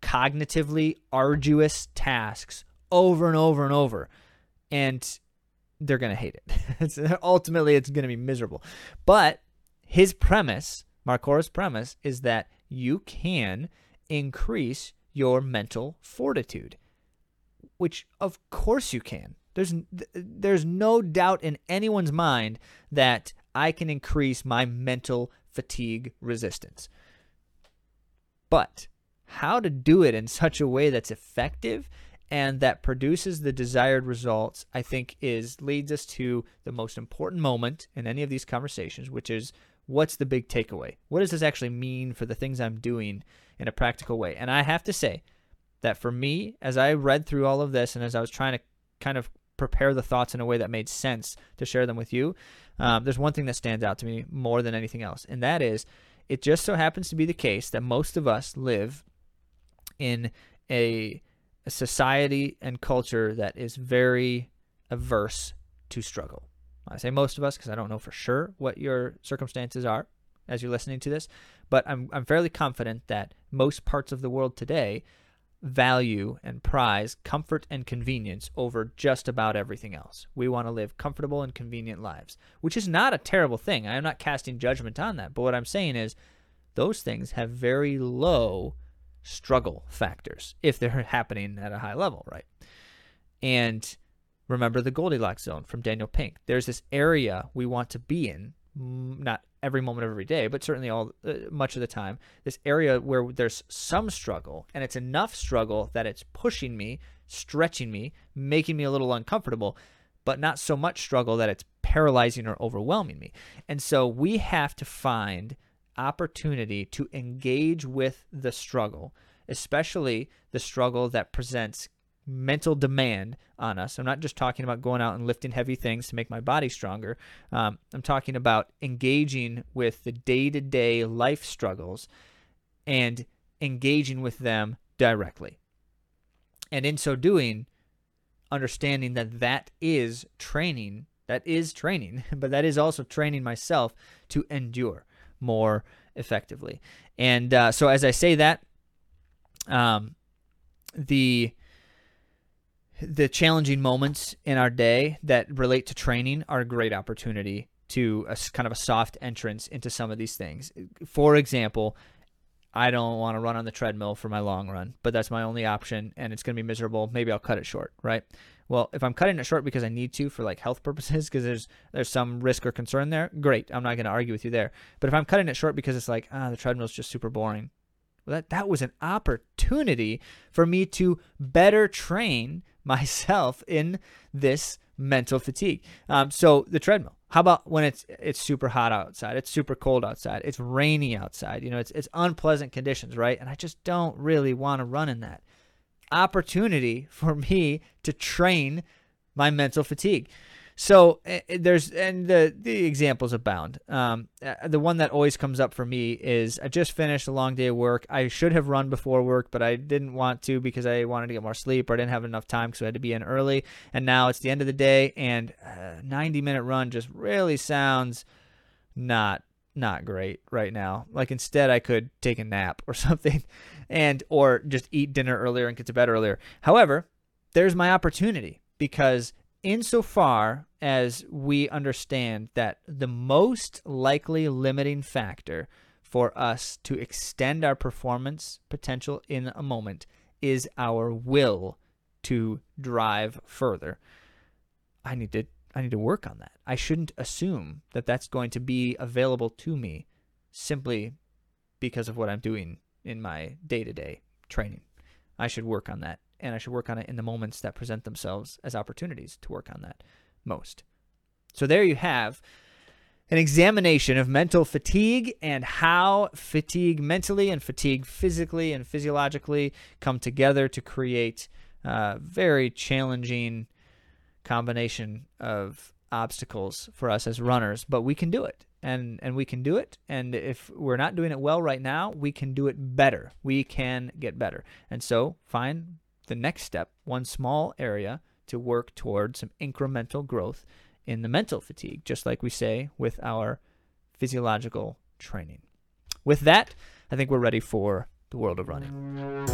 cognitively arduous tasks over and over and over, and they're going to hate it. So ultimately, it's going to be miserable. But his premise, Marcora's premise, is that you can increase your mental fortitude, which of course you can. There's no doubt in anyone's mind that I can increase my mental fatigue resistance. But how to do it in such a way that's effective and that produces the desired results, I think, leads us to the most important moment in any of these conversations, which is, what's the big takeaway? What does this actually mean for the things I'm doing in a practical way? And I have to say that for me, as I read through all of this and as I was trying to kind of prepare the thoughts in a way that made sense to share them with you, there's one thing that stands out to me more than anything else, and that is, it just so happens to be the case that most of us live in a society and culture that is very averse to struggle. I say most of us because I don't know for sure what your circumstances are as you're listening to this, but I'm fairly confident that most parts of the world today value and prize comfort and convenience over just about everything else. We want to live comfortable and convenient lives, which is not a terrible thing. I'm not casting judgment on that, but what I'm saying is those things have very low struggle factors if they're happening at a high level, right? And remember the Goldilocks zone from Daniel Pink. There's this area we want to be in, not every moment of every day, but certainly much of the time, this area where there's some struggle, and it's enough struggle that it's pushing me, stretching me, making me a little uncomfortable, but not so much struggle that it's paralyzing or overwhelming me. And so we have to find opportunity to engage with the struggle, especially the struggle that presents mental demand on us. I'm not just talking about going out and lifting heavy things to make my body stronger. I'm talking about engaging with the day-to-day life struggles and engaging with them directly. And in so doing, understanding that that is training, but that is also training myself to endure. more effectively. And so as I say that, the challenging moments in our day that relate to training are a great opportunity to a kind of a soft entrance into some of these things. For example, I don't want to run on the treadmill for my long run, but that's my only option and it's going to be miserable. Maybe I'll cut it short, right? Well, if I'm cutting it short because I need to for like health purposes, because there's some risk or concern there, great. I'm not going to argue with you there. But if I'm cutting it short because it's like, the treadmill's just super boring. Well, that was an opportunity for me to better train myself in this mental fatigue. So the treadmill. How about when it's super hot outside, it's super cold outside, it's rainy outside, it's unpleasant conditions, right? And I just don't really want to run in that. Opportunity for me to train my mental fatigue. So the examples abound. The one that always comes up for me is I just finished a long day of work. I should have run before work, but I didn't want to because I wanted to get more sleep, or I didn't have enough time because I had to be in early. And now it's the end of the day, and a 90-minute run just really sounds not great right now. Like, instead I could take a nap or something, or just eat dinner earlier and get to bed earlier. However, there's my opportunity, because insofar as we understand that the most likely limiting factor for us to extend our performance potential in a moment is our will to drive further, I need to work on that. I shouldn't assume that that's going to be available to me simply because of what I'm doing in my day-to-day training. I should work on that. And I should work on it in the moments that present themselves as opportunities to work on that most. So there you have an examination of mental fatigue and how fatigue mentally and fatigue physically and physiologically come together to create a very challenging combination of obstacles for us as runners. But we can do it. And we can do it. And if we're not doing it well right now, we can do it better. We can get better. And so find the next step, one small area to work toward some incremental growth in the mental fatigue, just like we say with our physiological training. With that, I think we're ready for the world of running.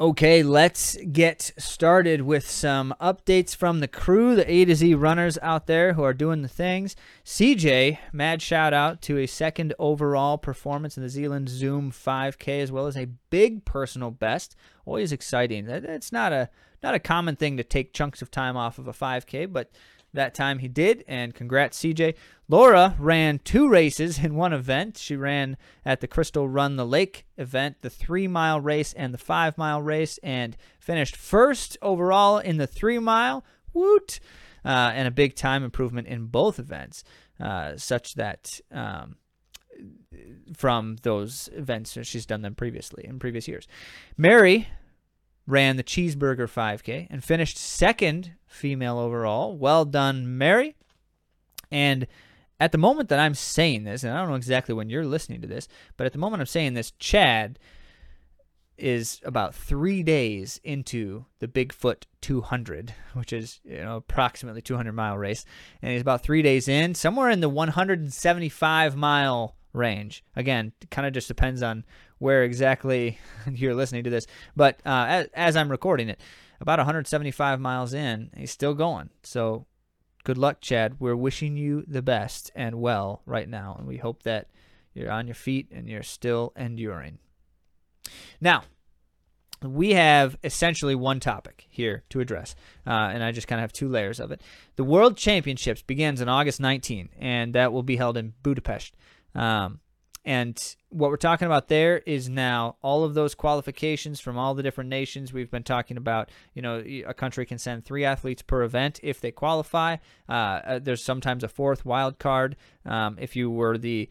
Okay, let's get started with some updates from the crew, the A to Z runners out there who are doing the things. CJ, mad shout out to a second overall performance in the Zealand Zoom 5K, as well as a big personal best. Always exciting. That's not a common thing to take chunks of time off of a 5K, but that time he did, and congrats, CJ. Laura ran 2 races in one event. She ran at the Crystal Run the Lake event, the 3-mile race and the 5-mile race, and finished first overall in the 3-mile. Woot! And a big-time improvement in both events, such that from those events, she's done them previously in previous years. Mary ran the Cheeseburger 5K and finished second female overall. Well done, Mary. And at the moment that I'm saying this, and I don't know exactly when you're listening to this, but at the moment I'm saying this, Chad is about 3 days into the Bigfoot 200, which is approximately 200-mile race. And he's about 3 days in, somewhere in the 175-mile range. Again, kind of just depends on where exactly you're listening to this. But as I'm recording it, about 175 miles in, he's still going. So good luck, Chad. We're wishing you the best and well right now. And we hope that you're on your feet and you're still enduring. Now, we have essentially one topic here to address, and I just kind of have 2 layers of it. The World Championships begins on August 19, and that will be held in Budapest. And what we're talking about there is now all of those qualifications from all the different nations. We've been talking about, a country can send 3 athletes per event if they qualify. There's sometimes a 4th wild card. If you were the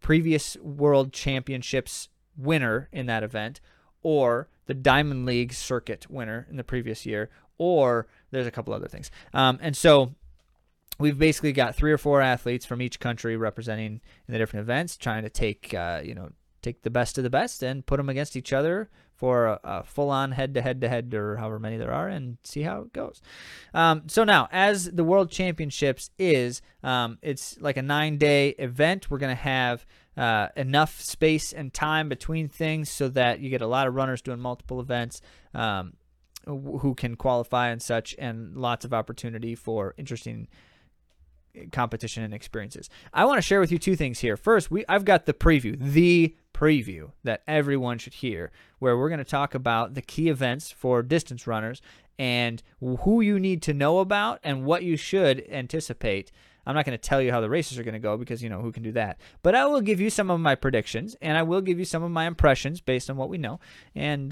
previous World Championships winner in that event, or the Diamond League circuit winner in the previous year, or there's a couple other things. And so we've basically got 3 or 4 athletes from each country representing in the different events, trying to take the best of the best and put them against each other for a full-on head-to-head or however many there are, and see how it goes. So now, as the World Championships is, it's like a 9-day event. We're going to have enough space and time between things so that you get a lot of runners doing multiple events who can qualify and such, and lots of opportunity for interesting competition and experiences. I want to share with you two things here. First, I've got the preview that everyone should hear, where we're going to talk about the key events for distance runners and who you need to know about and what you should anticipate. I'm not going to tell you how the races are going to go because, you know, who can do that? But I will give you some of my predictions, and I will give you some of my impressions based on what we know, and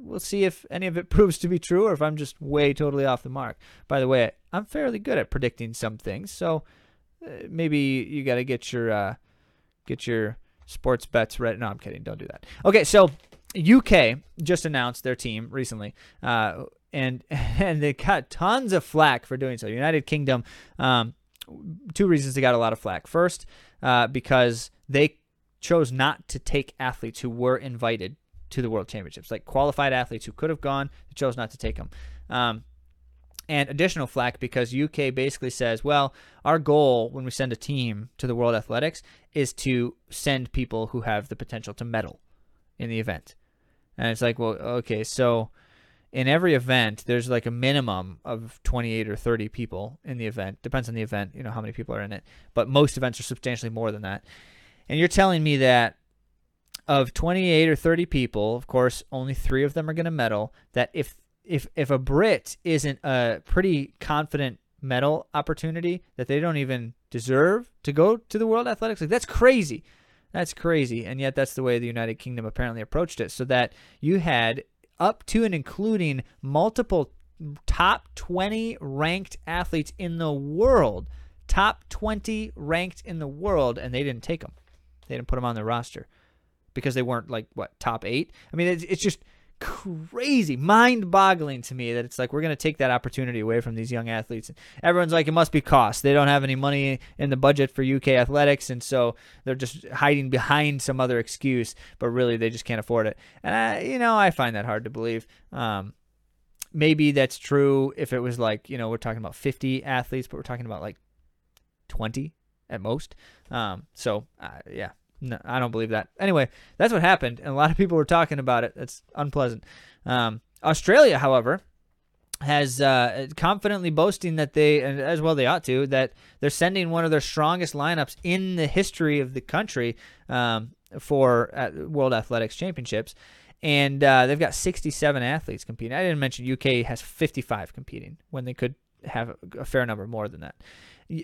we'll see if any of it proves to be true or if I'm just way totally off the mark. By the way, I'm fairly good at predicting some things, so maybe you got to get your sports bets ready. No, I'm kidding. Don't do that. Okay, so UK just announced their team recently, and they got tons of flack for doing so. United Kingdom. Two reasons they got a lot of flack. First, because they chose not to take athletes who were invited to the World Championships, like qualified athletes who could have gone, they chose not to take them. And additional flack because UK basically says, well, our goal when we send a team to the World Athletics is to send people who have the potential to medal in the event. And it's like, well, okay, so in every event, there's like a minimum of 28 or 30 people in the event. Depends on the event, you know, how many people are in it. But most events are substantially more than that. And you're telling me that of 28 or 30 people, of course, only 3 of them are going to medal, that if a Brit isn't a pretty confident medal opportunity, that they don't even deserve to go to the World Athletics. Like, that's crazy. That's crazy. And yet that's the way the United Kingdom apparently approached it, so that you had up to and including multiple top 20 ranked athletes in the world, top 20 ranked in the world, and they didn't take them. They didn't put them on their roster because they weren't like, what, top 8? I mean, it's just crazy, mind-boggling to me that it's like we're going to take that opportunity away from these young athletes. And everyone's like, it must be cost. They don't have any money in the budget for UK athletics, and so they're just hiding behind some other excuse, but really they just can't afford it. And, I find that hard to believe. Maybe that's true if it was like, you know, we're talking about 50 athletes, but we're talking about like 20 at most. Yeah. No, I don't believe that. Anyway, that's what happened, and a lot of people were talking about it. That's unpleasant. Australia, however, has confidently boasting that they, and as well they ought to, that they're sending one of their strongest lineups in the history of the country for World Athletics Championships, and they've got 67 athletes competing. I didn't mention UK has 55 competing when they could have a fair number more than that.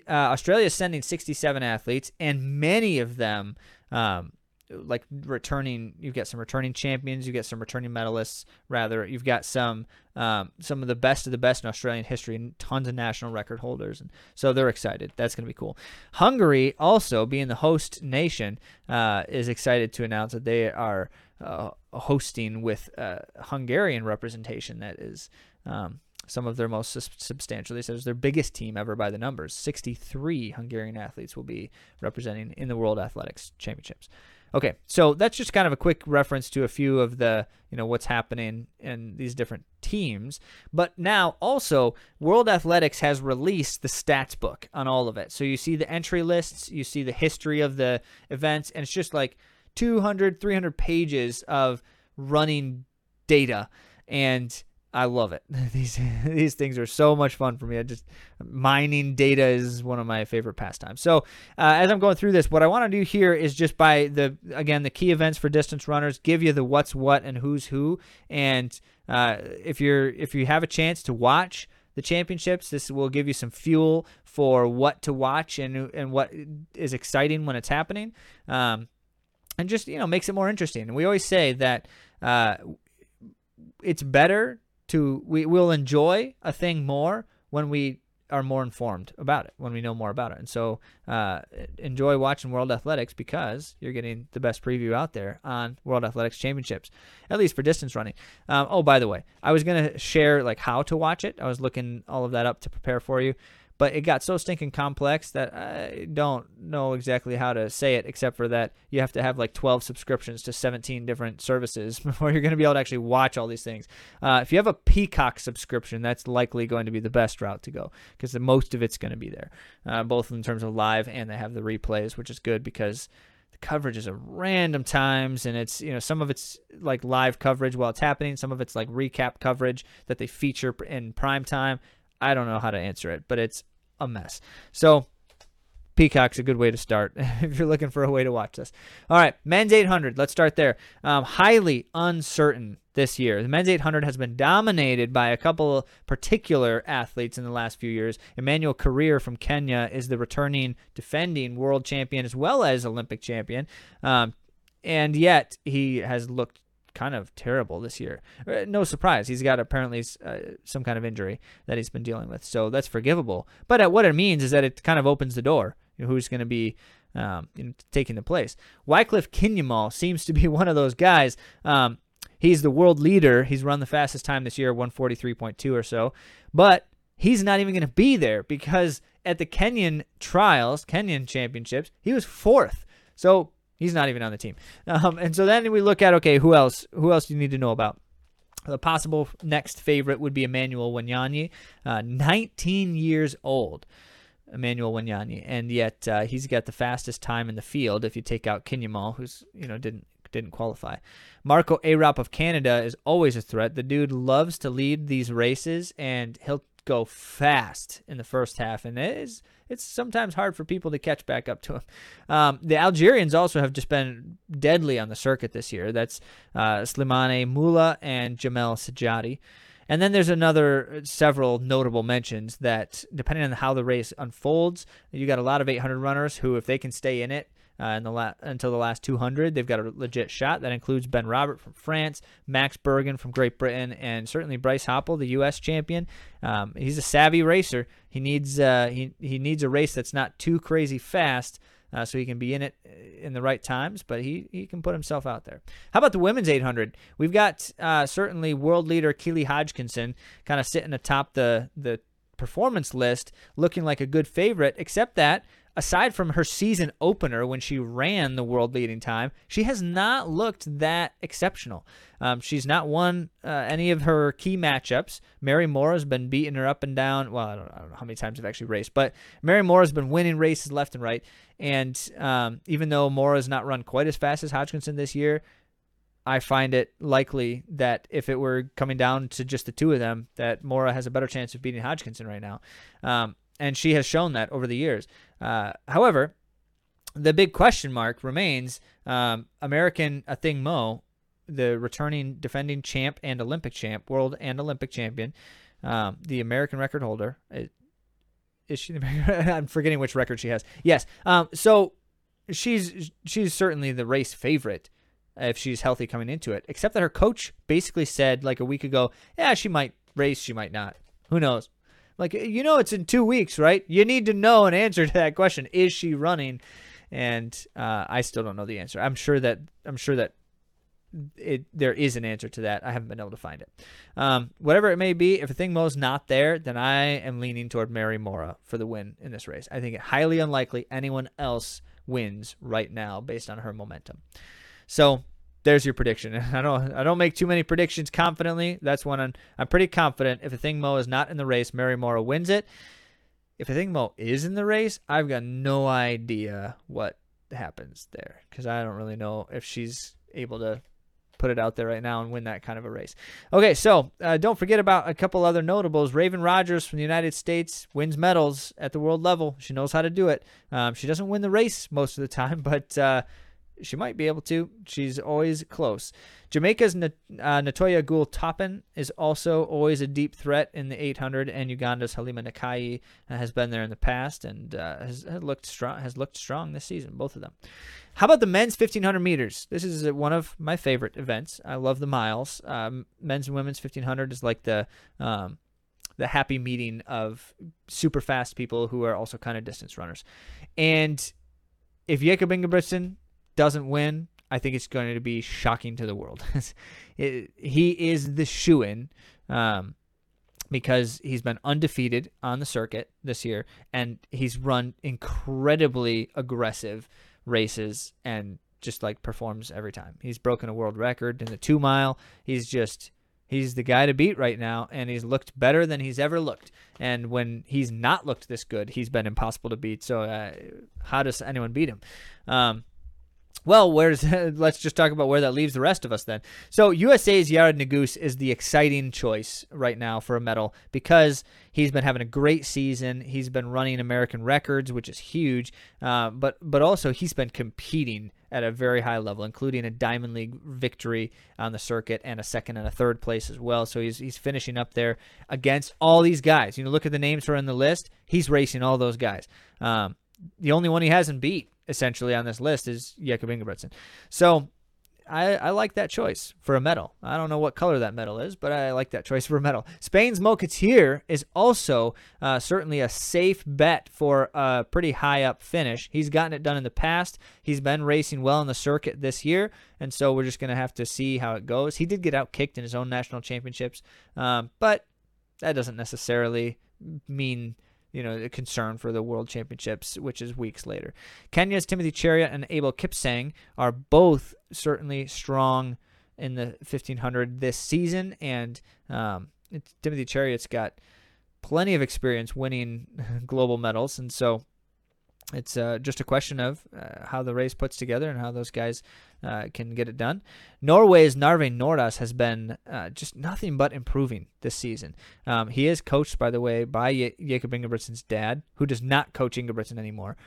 Australia is sending 67 athletes, and many of them, like returning, you've got some returning champions, you've got some returning medalists, rather. You've got some of the best in Australian history, and tons of national record holders. And so they're excited. That's going to be cool. Hungary, also being the host nation, is excited to announce that they are hosting with Hungarian representation that is some of their most substantial. They said it's their biggest team ever by the numbers. 63 Hungarian athletes will be representing in the World Athletics Championships. Okay, so that's just kind of a quick reference to a few of the, you know, what's happening in these different teams. But now also World Athletics has released the stats book on all of it. So you see the entry lists, you see the history of the events, and it's just like 200, 300 pages of running data, and I love it. These things are so much fun for me. Mining data is one of my favorite pastimes. So as I'm going through this, what I want to do here is just by the key events for distance runners, give you the what's what and who's who. And if you have a chance to watch the championships, this will give you some fuel for what to watch and what is exciting when it's happening, and just, you know, makes it more interesting. And we always say that it's better to, we'll enjoy a thing more when we are more informed about it, when we know more about it. And so enjoy watching World Athletics because you're getting the best preview out there on World Athletics Championships, at least for distance running. By the way, I was going to share like how to watch it. I was looking all of that up to prepare for you, But it got so stinking complex that I don't know exactly how to say it, except for that you have to have like 12 subscriptions to 17 different services before you're going to be able to actually watch all these things. If you have a Peacock subscription, that's likely going to be the best route to go, because the most of it's going to be there, both in terms of live, and they have the replays, which is good because the coverage is at random times, and it's, you know, some of it's like live coverage while it's happening. Some of it's like recap coverage that they feature in prime time. I don't know how to answer it, but it's a mess. So Peacock's a good way to start if you're looking for a way to watch this. All right, men's 800. Let's start there. Highly uncertain this year. The men's 800 has been dominated by a couple particular athletes in the last few years. Emmanuel Wanyonyi from Kenya is the returning defending world champion as well as Olympic champion, and yet he has looked kind of terrible this year. No surprise. He's got apparently some kind of injury that he's been dealing with. So that's forgivable. But what it means is that it kind of opens the door. You know, who's going to be taking the place. Wycliffe Kinyamal seems to be one of those guys. He's the world leader. He's run the fastest time this year, 143.2 or so. But he's not even going to be there because at the Kenyan trials, Kenyan championships, he was fourth. So he's not even on the team. And so then we look at, okay, who else do you need to know about? The possible next favorite would be Emmanuel Wanyonyi, 19 years old, Emmanuel Wanyonyi. And yet he's got the fastest time in the field if you take out Kinyamal, who's, you know, didn't qualify. Marco Arop of Canada is always a threat. The dude loves to lead these races, and he'll go fast in the first half, and it's sometimes hard for people to catch back up to him. The Algerians also have just been deadly on the circuit this year. That's Slimane Moula and Jamel Sajadi. And then there's several notable mentions that, depending on how the race unfolds, you got a lot of 800 runners who, if they can stay in it until the last 200, they've got a legit shot. That includes Ben Robert from France, Max Bergen from Great Britain, and certainly Bryce Hoppel, the U.S. champion. He's a savvy racer. He needs he needs a race that's not too crazy fast, so he can be in it in the right times. But he can put himself out there. How about the women's 800? We've got certainly world leader Keeley Hodgkinson kind of sitting atop the performance list, looking like a good favorite, except that, aside from her season opener when she ran the world leading time, she has not looked that exceptional. She's not won any of her key matchups. Mary Mora has been beating her up and down. Well, I don't know how many times they've actually raced, but Mary Mora has been winning races left and right. And even though Mora's not run quite as fast as Hodgkinson this year, I find it likely that if it were coming down to just the two of them, that Mora has a better chance of beating Hodgkinson right now. And she has shown that over the years. However, the big question mark remains American Athing Mu, the returning defending champ and Olympic champ, world and Olympic champion, the American record holder. Is she the American? I'm forgetting which record she has. Yes. So she's certainly the race favorite if she's healthy coming into it, except that her coach basically said like a week ago, yeah, she might race, she might not. Who knows? Like, you know, it's in 2 weeks, right? You need to know an answer to that question. Is she running? And I still don't know the answer. I'm sure that there is an answer to that. I haven't been able to find it. Whatever it may be, if Athing Mu's not there, then I am leaning toward Mary Mora for the win in this race. I think it highly unlikely anyone else wins right now based on her momentum. So there's your prediction. I don't make too many predictions confidently. That's one I'm pretty confident. If Athing Mu is not in the race, Mary Mora wins it. If Athing Mu is in the race, I've got no idea what happens there, because I don't really know if she's able to put it out there right now and win that kind of a race. Okay, so don't forget about a couple other notables. Raven Rogers from the United States wins medals at the world level. She knows how to do it. She doesn't win the race most of the time, but she might be able to. She's always close. Jamaica's Natoya Gould Toppin is also always a deep threat in the 800, and Uganda's Halima Nakai has been there in the past and has looked strong this season, both of them. How about the men's 1,500 meters? This is one of my favorite events. I love the miles. Men's and women's 1,500 is like the happy meeting of super fast people who are also kind of distance runners. And if Jacob Ingebrigtsen doesn't win, I think it's going to be shocking to the world. He is the shoo-in because he's been undefeated on the circuit this year, and he's run incredibly aggressive races and just like performs every time. He's broken a world record in the 2 mile. He's the guy to beat right now, and he's looked better than he's ever looked. And when he's not looked this good, he's been impossible to beat. So how does anyone beat him? Well, let's just talk about where that leaves the rest of us then. So USA's Yared Nuguse is the exciting choice right now for a medal because he's been having a great season. He's been running American records, which is huge, but also he's been competing at a very high level, including a Diamond League victory on the circuit and a second and a third place as well. So he's finishing up there against all these guys. You know, look at the names who are on the list. He's racing all those guys. The only one he hasn't beat, essentially, on this list is Jacob Ingebrigtsen. So I like that choice for a medal. I don't know what color that medal is, but I like that choice for a medal. Spain's Mokatir is also certainly a safe bet for a pretty high-up finish. He's gotten it done in the past. He's been racing well on the circuit this year, and so we're just going to have to see how it goes. He did get out-kicked in his own national championships, but that doesn't necessarily mean a concern for the World Championships, which is weeks later. Kenya's Timothy Cheruiyot and Abel Kipsang are both certainly strong in the 1500 this season, and Timothy Cheruiyot's got plenty of experience winning global medals, and so it's just a question of how the race puts together and how those guys can get it done. Norway's Narve Nordas has been just nothing but improving this season. He is coached, by the way, by Jacob Ingebrigtsen's dad, who does not coach Ingebrigtsen anymore.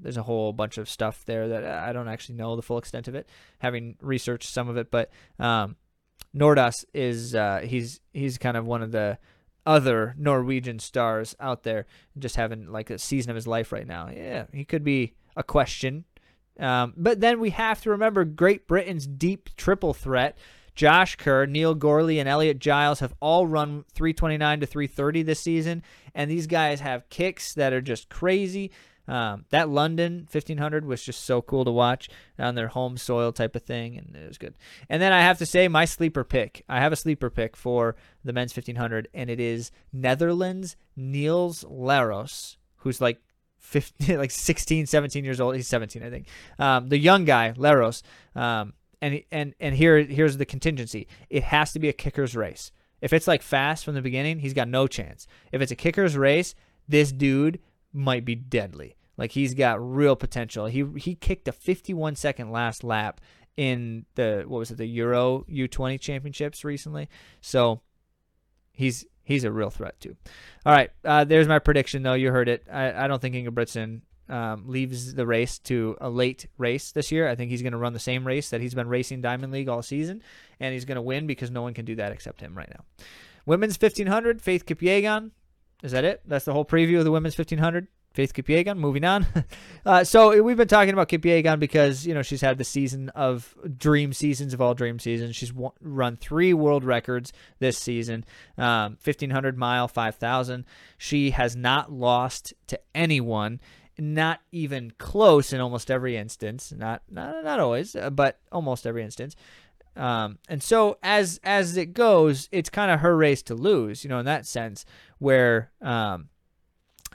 There's a whole bunch of stuff there that I don't actually know the full extent of it, having researched some of it. But Nordas is he's kind of one of the other Norwegian stars out there, just having like a season of his life right now. Yeah, he could be a question. But then we have to remember Great Britain's deep triple threat. Josh Kerr, Neil Gourley, and Elliot Giles have all run 329 to 330 this season, and these guys have kicks that are just crazy. That London 1500 was just so cool to watch on their home soil type of thing, and it was good. And then I have to say my sleeper pick. I have a sleeper pick for the men's 1500, and it is Netherlands' Niels Leros, who's like 16, 17 years old. He's 17, I think. The young guy, Leros, and here's the contingency. It has to be a kicker's race. If it's like fast from the beginning, he's got no chance. If it's a kicker's race, this dude might be deadly. Like, he's got real potential. He kicked a 51-second last lap in the Euro U20 championships recently. So he's a real threat too. All right, there's my prediction though. You heard it. I don't think Ingebrigtsen leaves the race to a late race this year. I think he's going to run the same race that he's been racing Diamond League all season, and he's going to win because no one can do that except him right now. Women's 1500, Faith Kipyegon. Is that it? That's the whole preview of the women's 1500. Faith Kipyegon, moving on. So we've been talking about Kipyegon because, she's had the season of dream seasons of all dream seasons. She's run three world records this season, 1,500 mile, 5,000. She has not lost to anyone, not even close in almost every instance. Not always, but almost every instance. And so as it goes, it's kind of her race to lose, in that sense, where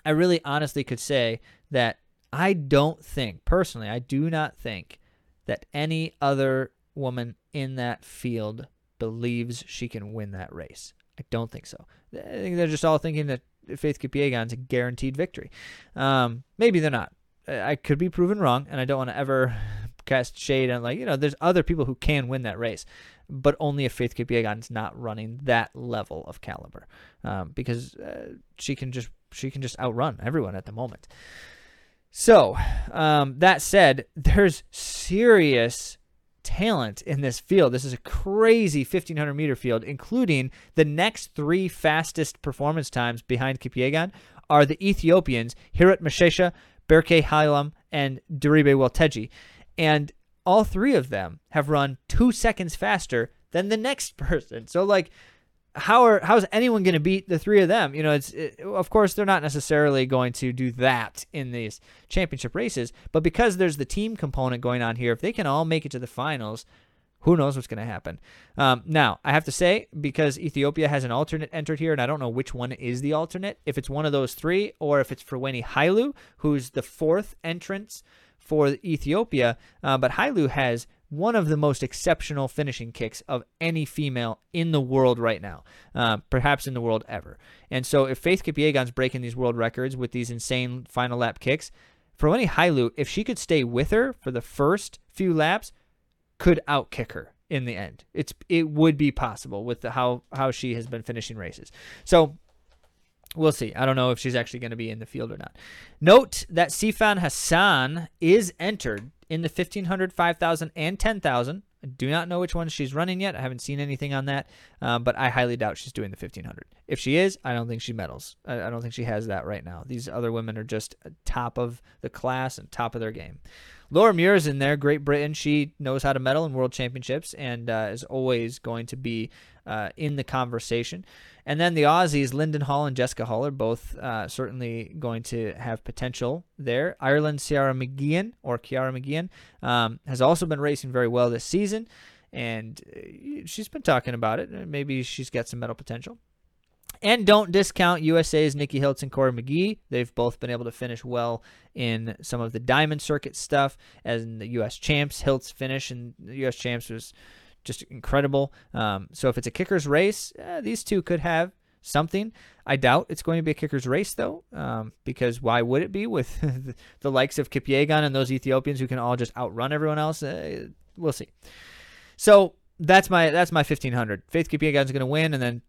I really honestly could say that I do not think that any other woman in that field believes she can win that race. I don't think so. I think they're just all thinking that Faith Kipyegon's a guaranteed victory. Maybe they're not. I could be proven wrong, and I don't want to ever cast shade on there's other people who can win that race, but only if Faith Kipyegon's not running that level of caliber, because she can just outrun everyone at the moment. So that said, there's serious talent in this field. This is a crazy 1500 meter field, including the next three fastest performance times behind Kipyegon are the Ethiopians Hirat Meshesha, Berke Hailam, and Deribe Welteji. And all three of them have run 2 seconds faster than the next person. So, how's anyone going to beat the three of them? Of course, they're not necessarily going to do that in these championship races. But because there's the team component going on here, if they can all make it to the finals, Who knows what's going to happen? Now, I have to say, because Ethiopia has an alternate entered here, and I don't know which one is the alternate, if it's one of those three, or if it's for Weni Hailu, who's the fourth entrance for Ethiopia. But Hailu has one of the most exceptional finishing kicks of any female in the world right now, perhaps in the world ever. And so if Faith Kipyegon's breaking these world records with these insane final lap kicks, for Weni Hailu, if she could stay with her for the first few laps, could outkick her in the end. It would be possible with how she has been finishing races. So we'll see. I don't know if she's actually going to be in the field or not. Note that Sifan Hassan is entered in the 1,500, 5,000, and 10,000. I do not know which one she's running yet. I haven't seen anything on that, but I highly doubt she's doing the 1,500. If she is, I don't think she medals. I don't think she has that right now. These other women are just top of the class and top of their game. Laura Muir is in there, Great Britain. She knows how to medal in world championships and is always going to be in the conversation. And then the Aussies, Lyndon Hall and Jessica Hall, are both certainly going to have potential there. Ireland's Ciara Mageean, has also been racing very well this season, and she's been talking about it. Maybe she's got some medal potential. And don't discount USA's Nikki Hiltz and Corey McGee. They've both been able to finish well in some of the diamond circuit stuff, as in the U.S. Champs. Hiltz finish in the U.S. Champs was just incredible. So if it's a kicker's race, these two could have something. I doubt it's going to be a kicker's race, though, because why would it be with the likes of Kipyegon and those Ethiopians who can all just outrun everyone else? We'll see. So that's my 1,500. Faith Kipyegon's going to win, and then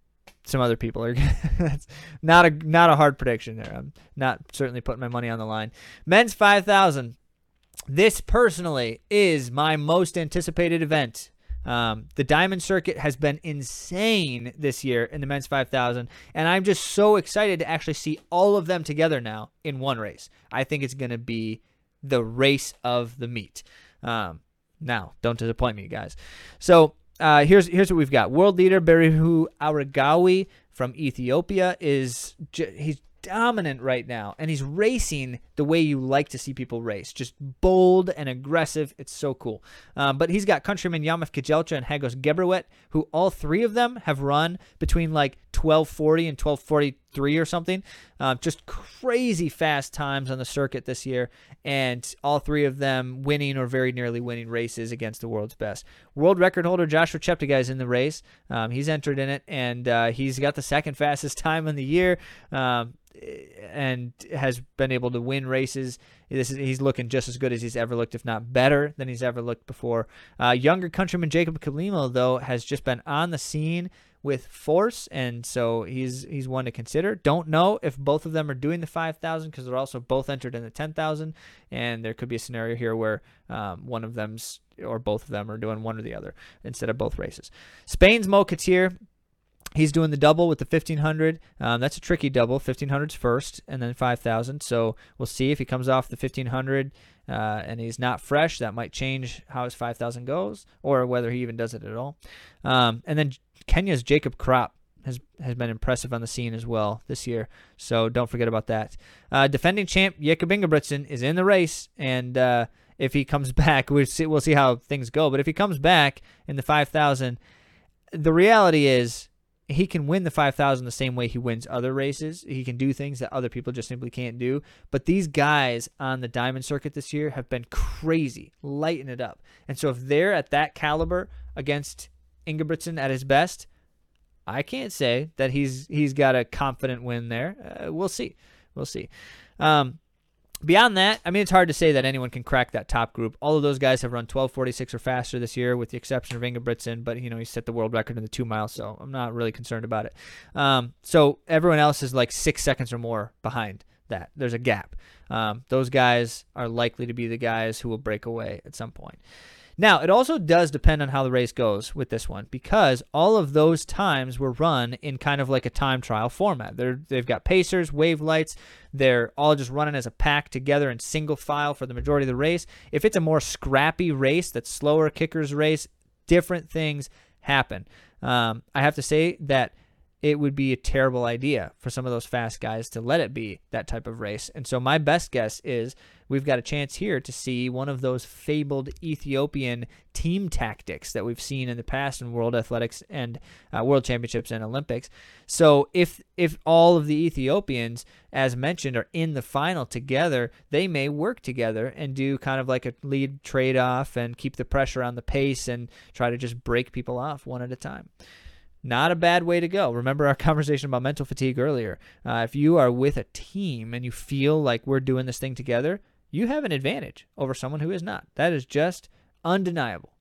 some other people are. That's not a hard prediction there. I'm not certainly putting my money on the line. Men's 5,000. This personally is my most anticipated event. The Diamond Circuit has been insane this year in the men's 5,000, and I'm just so excited to actually see all of them together now in one race. I think it's going to be the race of the meet. Now, don't disappoint me, guys. So. Here's what we've got. World leader Berihu Aragawi from Ethiopia he's dominant right now, and he's racing the way you like to see people race, just bold and aggressive. It's so cool. But he's got countrymen Yamif Kijelcha and Hagos Gebrewet, who all three of them have run between like 12:40 and 12:43 or something. Just crazy fast times on the circuit this year, and all three of them winning or very nearly winning races against the world's best. World record holder Joshua Cheptegei is in the race. He's entered in it, and he's got the second fastest time in the year. And has been able to win races. He's looking just as good as he's ever looked, if not better than he's ever looked before. Younger countryman Jacob Kiplimo, though, has just been on the scene with force, and so he's one to consider. Don't know if both of them are doing the 5,000 because they're also both entered in the 10,000, and there could be a scenario here where one of them's or both of them are doing one or the other instead of both races. Spain's Mo Katir. He's doing the double with the 1,500. That's a tricky double. 1,500's first, and then 5,000. So we'll see if he comes off the 1,500 and he's not fresh. That might change how his 5,000 goes, or whether he even does it at all. And then Kenya's Jacob Krop has been impressive on the scene as well this year. So don't forget about that. Defending champ Jacob Ingebrigtsen is in the race, and if he comes back, we'll see how things go. But if he comes back in the 5,000, the reality is, he can win the 5,000 the same way he wins other races. He can do things that other people just simply can't do. But these guys on the Diamond Circuit this year have been crazy, lighting it up. And so if they're at that caliber against Ingebrigtsen at his best, I can't say that he's got a confident win there. We'll see. Beyond that, I mean, it's hard to say that anyone can crack that top group. All of those guys have run 12:46 or faster this year, with the exception of Ingebrigtsen, but, he set the world record in the 2 miles, so I'm not really concerned about it. So everyone else is like 6 seconds or more behind that. There's a gap. Those guys are likely to be the guys who will break away at some point. Now, it also does depend on how the race goes with this one, because all of those times were run in kind of like a time trial format. They've got pacers, wave lights. They're all just running as a pack together in single file for the majority of the race. If it's a more scrappy race, that's slower kicker's race, different things happen. I have to say that it would be a terrible idea for some of those fast guys to let it be that type of race. And so my best guess is we've got a chance here to see one of those fabled Ethiopian team tactics that we've seen in the past in world athletics and world championships and Olympics. So if all of the Ethiopians, as mentioned, are in the final together, they may work together and do kind of like a lead trade off and keep the pressure on the pace and try to just break people off one at a time. Not a bad way to go. Remember our conversation about mental fatigue earlier. If you are with a team and you feel like we're doing this thing together, you have an advantage over someone who is not. That is just undeniable.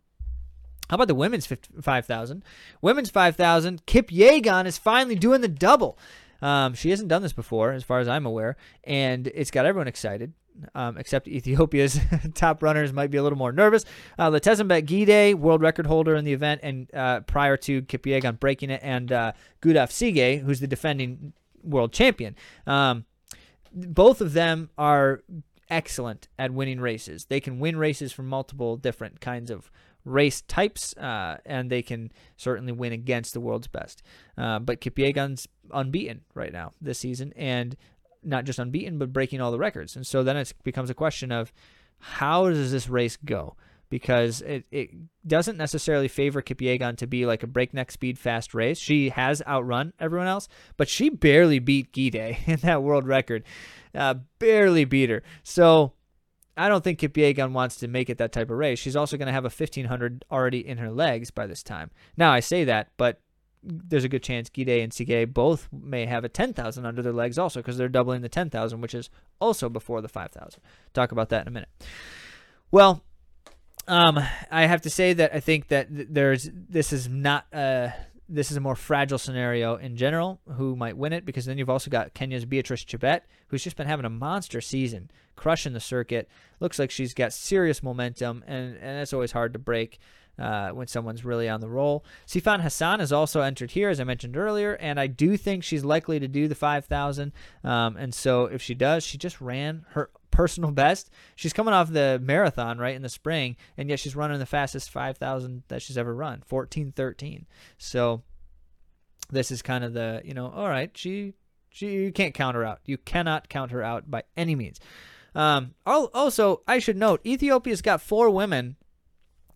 How about the women's 5,000? Women's 5,000, Kipyegon is finally doing the double. She hasn't done this before, as far as I'm aware, and it's got everyone excited. Except Ethiopia's top runners might be a little more nervous. Letesenbet Gidey, world record holder in the event, and prior to Kipyegon breaking it, and Gudaf Tsegay, who's the defending world champion. Both of them are excellent at winning races. They can win races from multiple different kinds of race types, and they can certainly win against the world's best. But Kipyegon's unbeaten right now this season, and not just unbeaten, but breaking all the records. And so then it becomes a question of how does this race go? Because it doesn't necessarily favor Kipyegon to be like a breakneck speed fast race. She has outrun everyone else, but she barely beat Gidey in that world record. Barely beat her. So I don't think Kipyegon wants to make it that type of race. She's also going to have a 1,500 already in her legs by this time. Now I say that, but there's a good chance Gidey and Tsegay both may have a 10,000 under their legs also, because they're doubling the 10,000, which is also before the 5,000. Talk about that in a minute. Well, I have to say that I think that this is a more fragile scenario in general, who might win it, because then you've also got Kenya's Beatrice Chebet, who's just been having a monster season, crushing the circuit. Looks like she's got serious momentum, and it's always hard to break when someone's really on the roll. Sifan Hassan is also entered here, as I mentioned earlier, and I do think she's likely to do the 5,000. And so if she does, she just ran her personal best. She's coming off the marathon right in the spring, and yet she's running the fastest 5,000 that she's ever run, 14:13. So this is kind of the, all right, you can't count her out. You cannot count her out by any means. Also, I should note, Ethiopia's got 4 women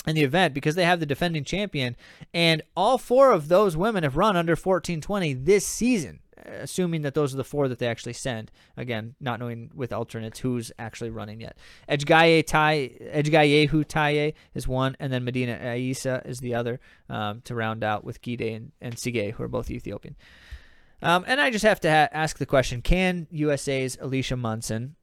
in the event because they have the defending champion, and all 4 of those women have run under 14:20 this season, assuming that those are the 4 that they actually send. Again, not knowing with alternates who's actually running yet. Edgayehu Taye is one, and then Medina Aissa is the other, to round out with Gidey and Tsegay, who are both Ethiopian. And I just have to ask the question, can USA's Alicia Munson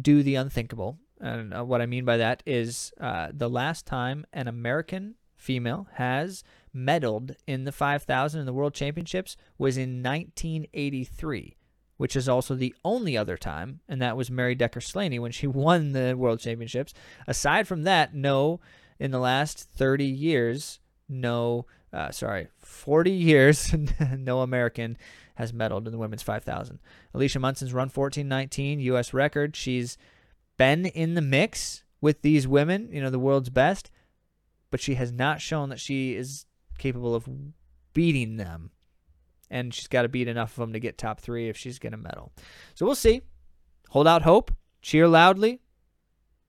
do the unthinkable? And what I mean by that is the last time an American female has medaled in the 5,000 in the World Championships was in 1983, which is also the only other time, and that was Mary Decker Slaney when she won the World Championships. Aside from that, in the last 40 years, no American has medaled in the women's 5,000. Alicia Munson's run 14:19, U.S. record. She's been in the mix with these women, the world's best, but she has not shown that she is capable of beating them. And she's got to beat enough of them to get top 3 if she's going to medal. So we'll see. Hold out hope. Cheer loudly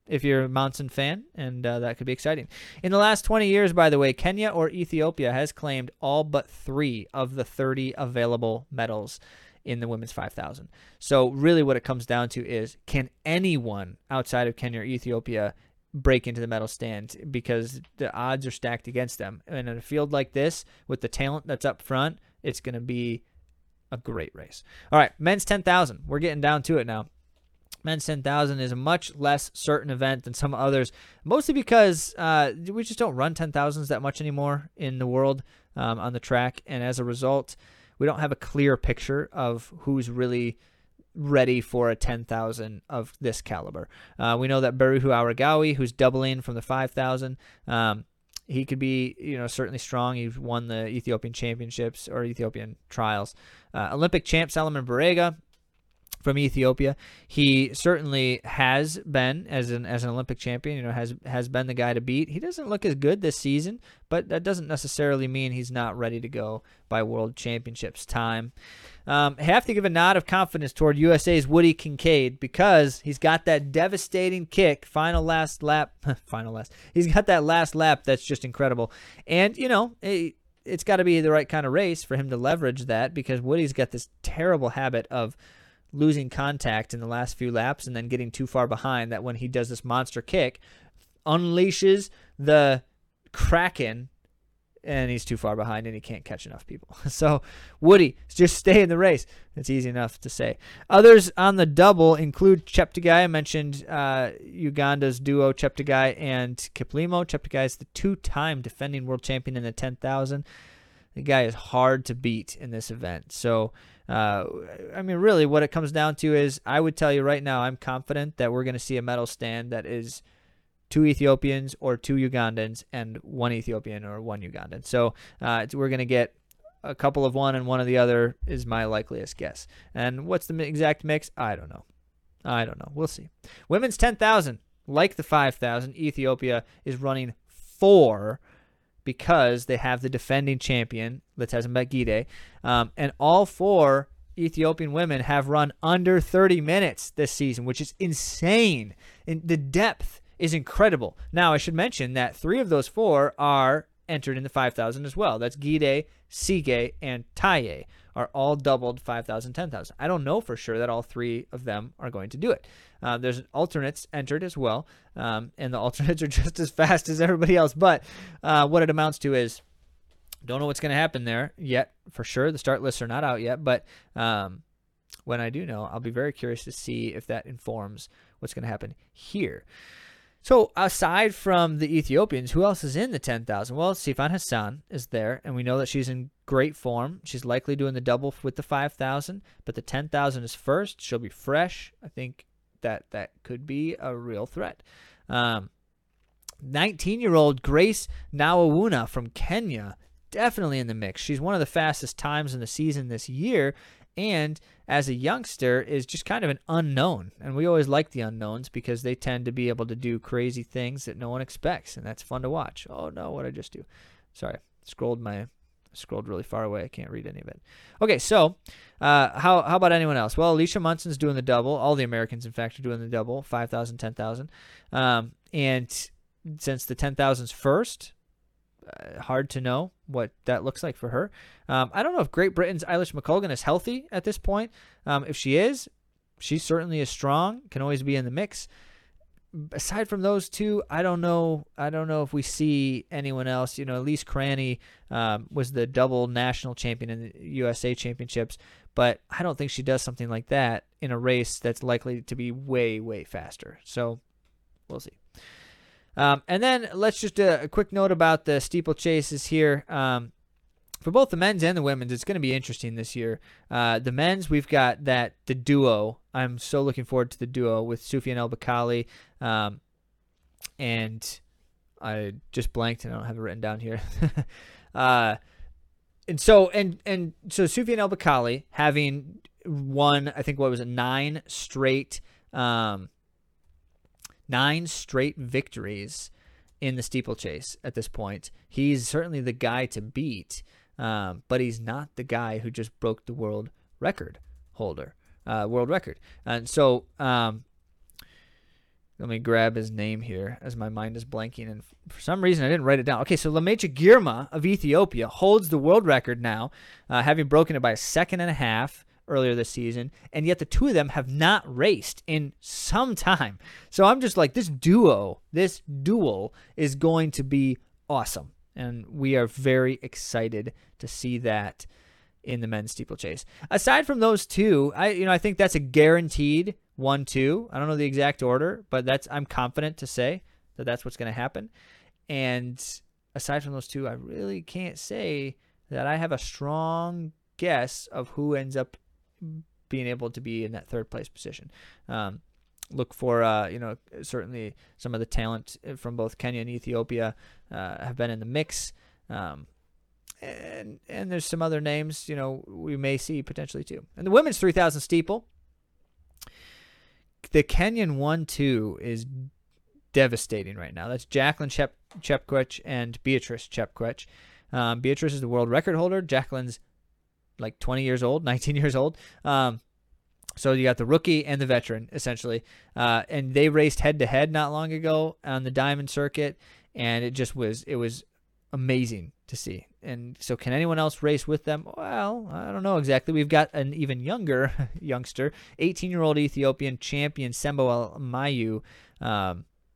if you're a Monson fan, and that could be exciting. In the last 20 years, by the way, Kenya or Ethiopia has claimed all but 3 of the 30 available medals in the women's 5,000. So really what it comes down to is, can anyone outside of Kenya or Ethiopia break into the medal stand? Because the odds are stacked against them. And in a field like this, with the talent that's up front, it's going to be a great race. All right, men's 10,000. We're getting down to it now. Men's 10,000 is a much less certain event than some others, mostly because we just don't run 10,000s that much anymore in the world on the track. And as a result, we don't have a clear picture of who's really ready for a 10,000 of this caliber. We know that Berihu Aragawi, who's doubling from the 5,000, he could be, certainly strong. He's won the Ethiopian championships or Ethiopian trials. Olympic champ Solomon Barega from Ethiopia. He certainly has been, as an Olympic champion, has been the guy to beat. He doesn't look as good this season, but that doesn't necessarily mean he's not ready to go by World Championships time. Have to give a nod of confidence toward USA's Woody Kincaid, because he's got that devastating kick, he's got that last lap that's just incredible. And, it's got to be the right kind of race for him to leverage that, because Woody's got this terrible habit of losing contact in the last few laps and then getting too far behind, that when he does this monster kick, unleashes the Kraken, and he's too far behind and he can't catch enough people. So Woody, just stay in the race. It's easy enough to say. Others on the double include Cheptegei. I mentioned Uganda's duo, Cheptegei and Kiplimo. Cheptegei is the two-time defending world champion in the 10,000. The guy is hard to beat in this event. So, really what it comes down to is, I would tell you right now, I'm confident that we're going to see a medal stand that is two Ethiopians or two Ugandans and one Ethiopian or one Ugandan. So we're going to get a couple of one and one of the other is my likeliest guess. And what's the exact mix? I don't know. We'll see. Women's 10,000, like the 5,000, Ethiopia is running four, because they have the defending champion, Letesenbet Gidey. And all four Ethiopian women have run under 30 minutes this season, which is insane. And the depth is incredible. Now, I should mention that three of those four are entered in the 5,000 as well. That's Gidey, Tsegay, and Taye are all doubled 5,000, 10,000. I don't know for sure that all three of them are going to do it. There's alternates entered as well, and the alternates are just as fast as everybody else. But what it amounts to is, don't know what's going to happen there yet for sure. The start lists are not out yet, but when I do know, I'll be very curious to see if that informs what's going to happen here. So aside from the Ethiopians, who else is in the 10,000? Well, Sifan Hassan is there, and we know that she's in great form. She's likely doing the double with the 5,000, but the 10,000 is first. She'll be fresh. I think that could be a real threat. 19-year-old Grace Nawawuna from Kenya, definitely in the mix. She's one of the fastest times in the season this year, and as a youngster is just kind of an unknown. And we always like the unknowns because they tend to be able to do crazy things that no one expects, and that's fun to watch. Oh, no, what did I just do? Sorry, scrolled really far away. I can't read any of it. Okay, so how about anyone else? Well, Alicia Munson's doing the double. All the Americans, in fact, are doing the double, 5,000, 10,000. And since the 10,000's first, hard to know what that looks like for her. I don't know if Great Britain's Eilish McColgan is healthy at this point. If she is, she certainly is strong, can always be in the mix. Aside from those two, I don't know if we see anyone else. Elise Cranny was the double national champion in the USA Championships, but I don't think she does something like that in a race that's likely to be way, way faster. So we'll see. And then let's just a quick note about the steeplechases here. For both the men's and the women's, it's going to be interesting this year. The men's, we've got the duo. I'm so looking forward to the duo with Soufiane El-Bakali. And I just blanked and I don't have it written down here. and so Soufiane El-Bakali having won, I think, what was it, nine straight victories in the steeplechase at this point. He's certainly the guy to beat, but he's not the guy who just broke the world record. And so let me grab his name here as my mind is blanking. And for some reason, I didn't write it down. Okay, so Lamecha Girma of Ethiopia holds the world record now, having broken it by a second and a half earlier this season, and yet the two of them have not raced in some time. So I'm just like, this duel is going to be awesome, and we are very excited to see that in the men's steeplechase. Aside from those two, I think that's a guaranteed 1-2. I don't know the exact order, but I'm confident to say that that's what's going to happen. And aside from those two, I really can't say that I have a strong guess of who ends up being able to be in that third place position. Look for certainly some of the talent from both Kenya and Ethiopia have been in the mix, and there's some other names we may see potentially too. And the women's 3,000 steeple, the Kenyan 1-2 is devastating right now. That's Jacqueline Chepkoech and Beatrice Chepkoech. Beatrice is the world record holder. Jacqueline's like 20 years old, 19 years old. So you got the rookie and the veteran, essentially. And they raced head-to-head not long ago on the Diamond Circuit, and it was amazing to see. And so can anyone else race with them? Well, I don't know exactly. We've got an even younger youngster, 18-year-old Ethiopian champion Sembo Mayu,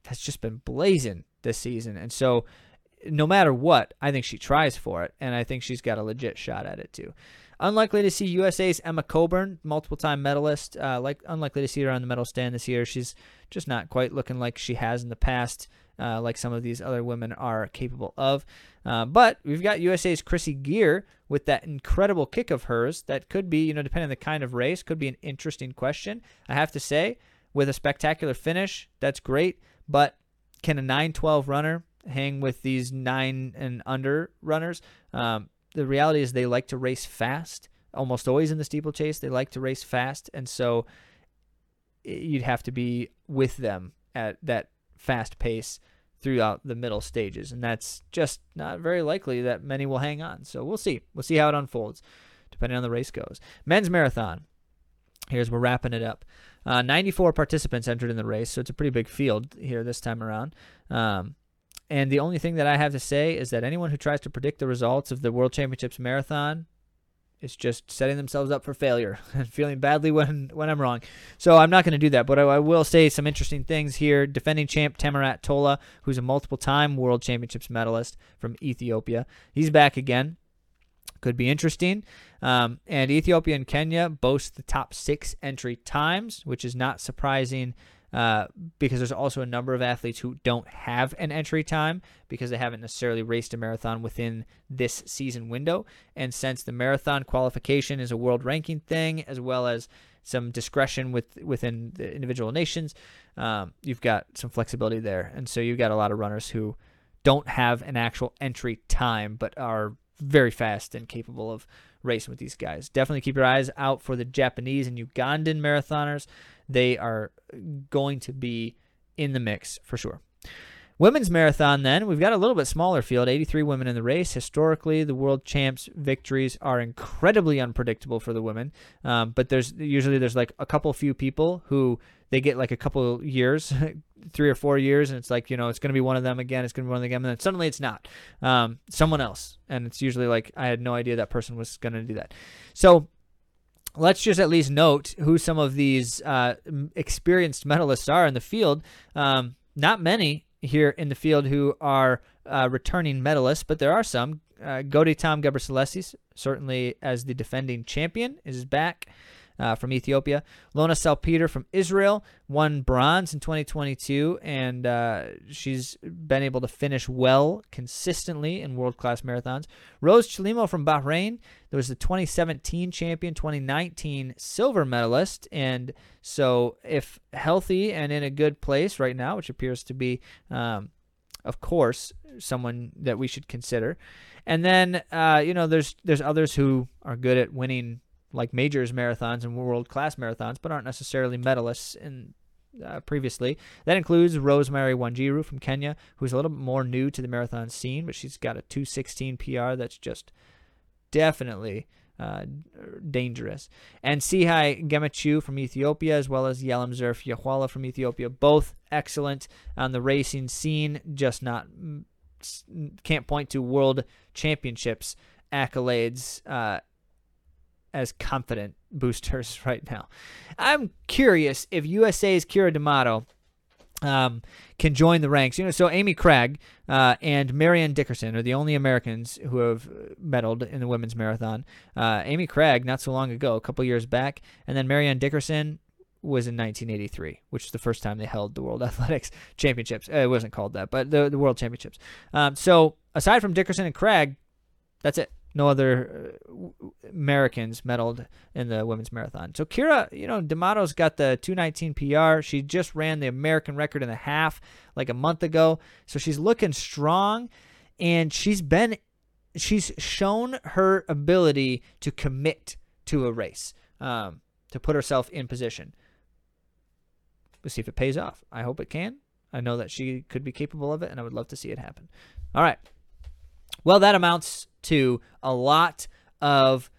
has just been blazing this season. And so no matter what, I think she tries for it, and I think she's got a legit shot at it too. Unlikely to see USA's Emma Coburn, multiple-time medalist. Unlikely to see her on the medal stand this year. She's just not quite looking like she has in the past, like some of these other women are capable of. But we've got USA's Chrissy Geer with that incredible kick of hers. That could be, depending on the kind of race, could be an interesting question. I have to say, with a spectacular finish, that's great. But can a 9-12 runner hang with these 9 and under runners? The reality is they like to race fast. Almost always in the steeplechase, they like to race fast. And so you'd have to be with them at that fast pace throughout the middle stages. And that's just not very likely that many will hang on. So we'll see. We'll see how it unfolds, depending on the race goes. Men's marathon. We're wrapping it up. 94 participants entered in the race, so it's a pretty big field here this time around. And the only thing that I have to say is that anyone who tries to predict the results of the World Championships Marathon is just setting themselves up for failure and feeling badly when I'm wrong. So I'm not going to do that, but I will say some interesting things here. Defending champ Tamarat Tola, who's a multiple-time World Championships medalist from Ethiopia. He's back again. Could be interesting. And Ethiopia and Kenya boast the top 6 entry times, which is not surprising. Because there's also a number of athletes who don't have an entry time because they haven't necessarily raced a marathon within this season window. And since the marathon qualification is a world ranking thing, as well as some discretion within the individual nations, you've got some flexibility there. And so you've got a lot of runners who don't have an actual entry time but are very fast and capable of racing with these guys. Definitely keep your eyes out for the Japanese and Ugandan marathoners. They are going to be in the mix for sure. Women's marathon then. We've got a little bit smaller field, 83 women in the race. Historically, the world champs victories are incredibly unpredictable for the women. But there's like a couple few people who they get like a couple years, 3 or 4 years, and it's like, it's going to be one of them again. It's going to be one of them again. And then suddenly it's not. Someone else. And it's usually like, I had no idea that person was going to do that. So let's just at least note who some of these experienced medalists are in the field. Not many here in the field who are returning medalists, but there are some. Goditam Gebrselassie, certainly as the defending champion, is back from Ethiopia. Lona Salpeter from Israel won bronze in 2022, and she's been able to finish well consistently in world-class marathons. Rose Chalimo from Bahrain, there was the 2017 champion, 2019 silver medalist, and so if healthy and in a good place right now, which appears to be, of course, someone that we should consider. And then, there's others who are good at winning like majors marathons and world-class marathons, but aren't necessarily medalists previously. That includes Rosemary Wanjiru from Kenya, who's a little bit more new to the marathon scene, but she's got a 2:16 PR that's just definitely dangerous. And Sihai Gemachu from Ethiopia, as well as Yalemzerf Yahwala from Ethiopia, both excellent on the racing scene, just can't point to world championships accolades as confident boosters right now. I'm curious if USA's Kira D'Amato can join the ranks. So Amy Craig and Marianne Dickerson are the only Americans who have medaled in the women's marathon. Amy Craig, not so long ago, a couple years back, and then Marianne Dickerson was in 1983, which is the first time they held the World Athletics Championships. It wasn't called that, but the World Championships. So aside from Dickerson and Craig, that's it. No other Americans medaled in the women's marathon. So Kira, D'Amato's got the 2:19 PR. She just ran the American record in the half like a month ago. So she's looking strong, and she's shown her ability to commit to a race, to put herself in position. We'll see if it pays off. I hope it can. I know that she could be capable of it, and I would love to see it happen. All right. Well, that amounts to a lot of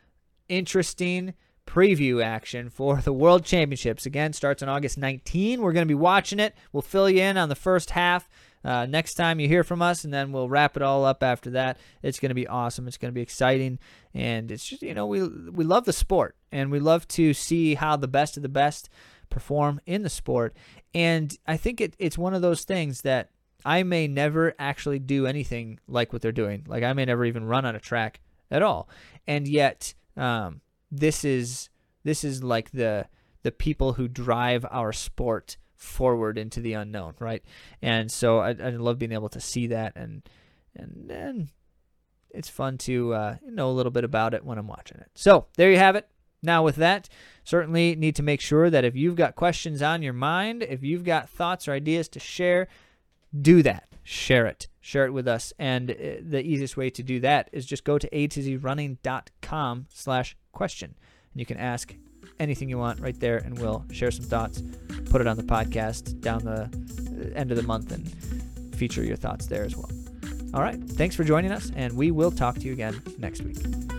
interesting preview action for the World Championships. Again, starts on August 19. We're going to be watching it. We'll fill you in on the first half next time you hear from us, and then we'll wrap it all up after that. It's going to be awesome. It's going to be exciting, and it's just, you know, we love the sport, and we love to see how the best of the best perform in the sport. And I think it's one of those things that I may never actually do anything like what they're doing. Like, I may never even run on a track at all, and yet this is like the people who drive our sport forward into the unknown, right? And so I love being able to see that, and it's fun to know a little bit about it when I'm watching it. So there you have it. Now with that, certainly need to make sure that if you've got questions on your mind, if you've got thoughts or ideas to share, do that. Share it. Share it with us. And the easiest way to do that is just go to atozrunning.com/question. And you can ask anything you want right there, and we'll share some thoughts, put it on the podcast down the end of the month, and feature your thoughts there as well. All right. Thanks for joining us, and we will talk to you again next week.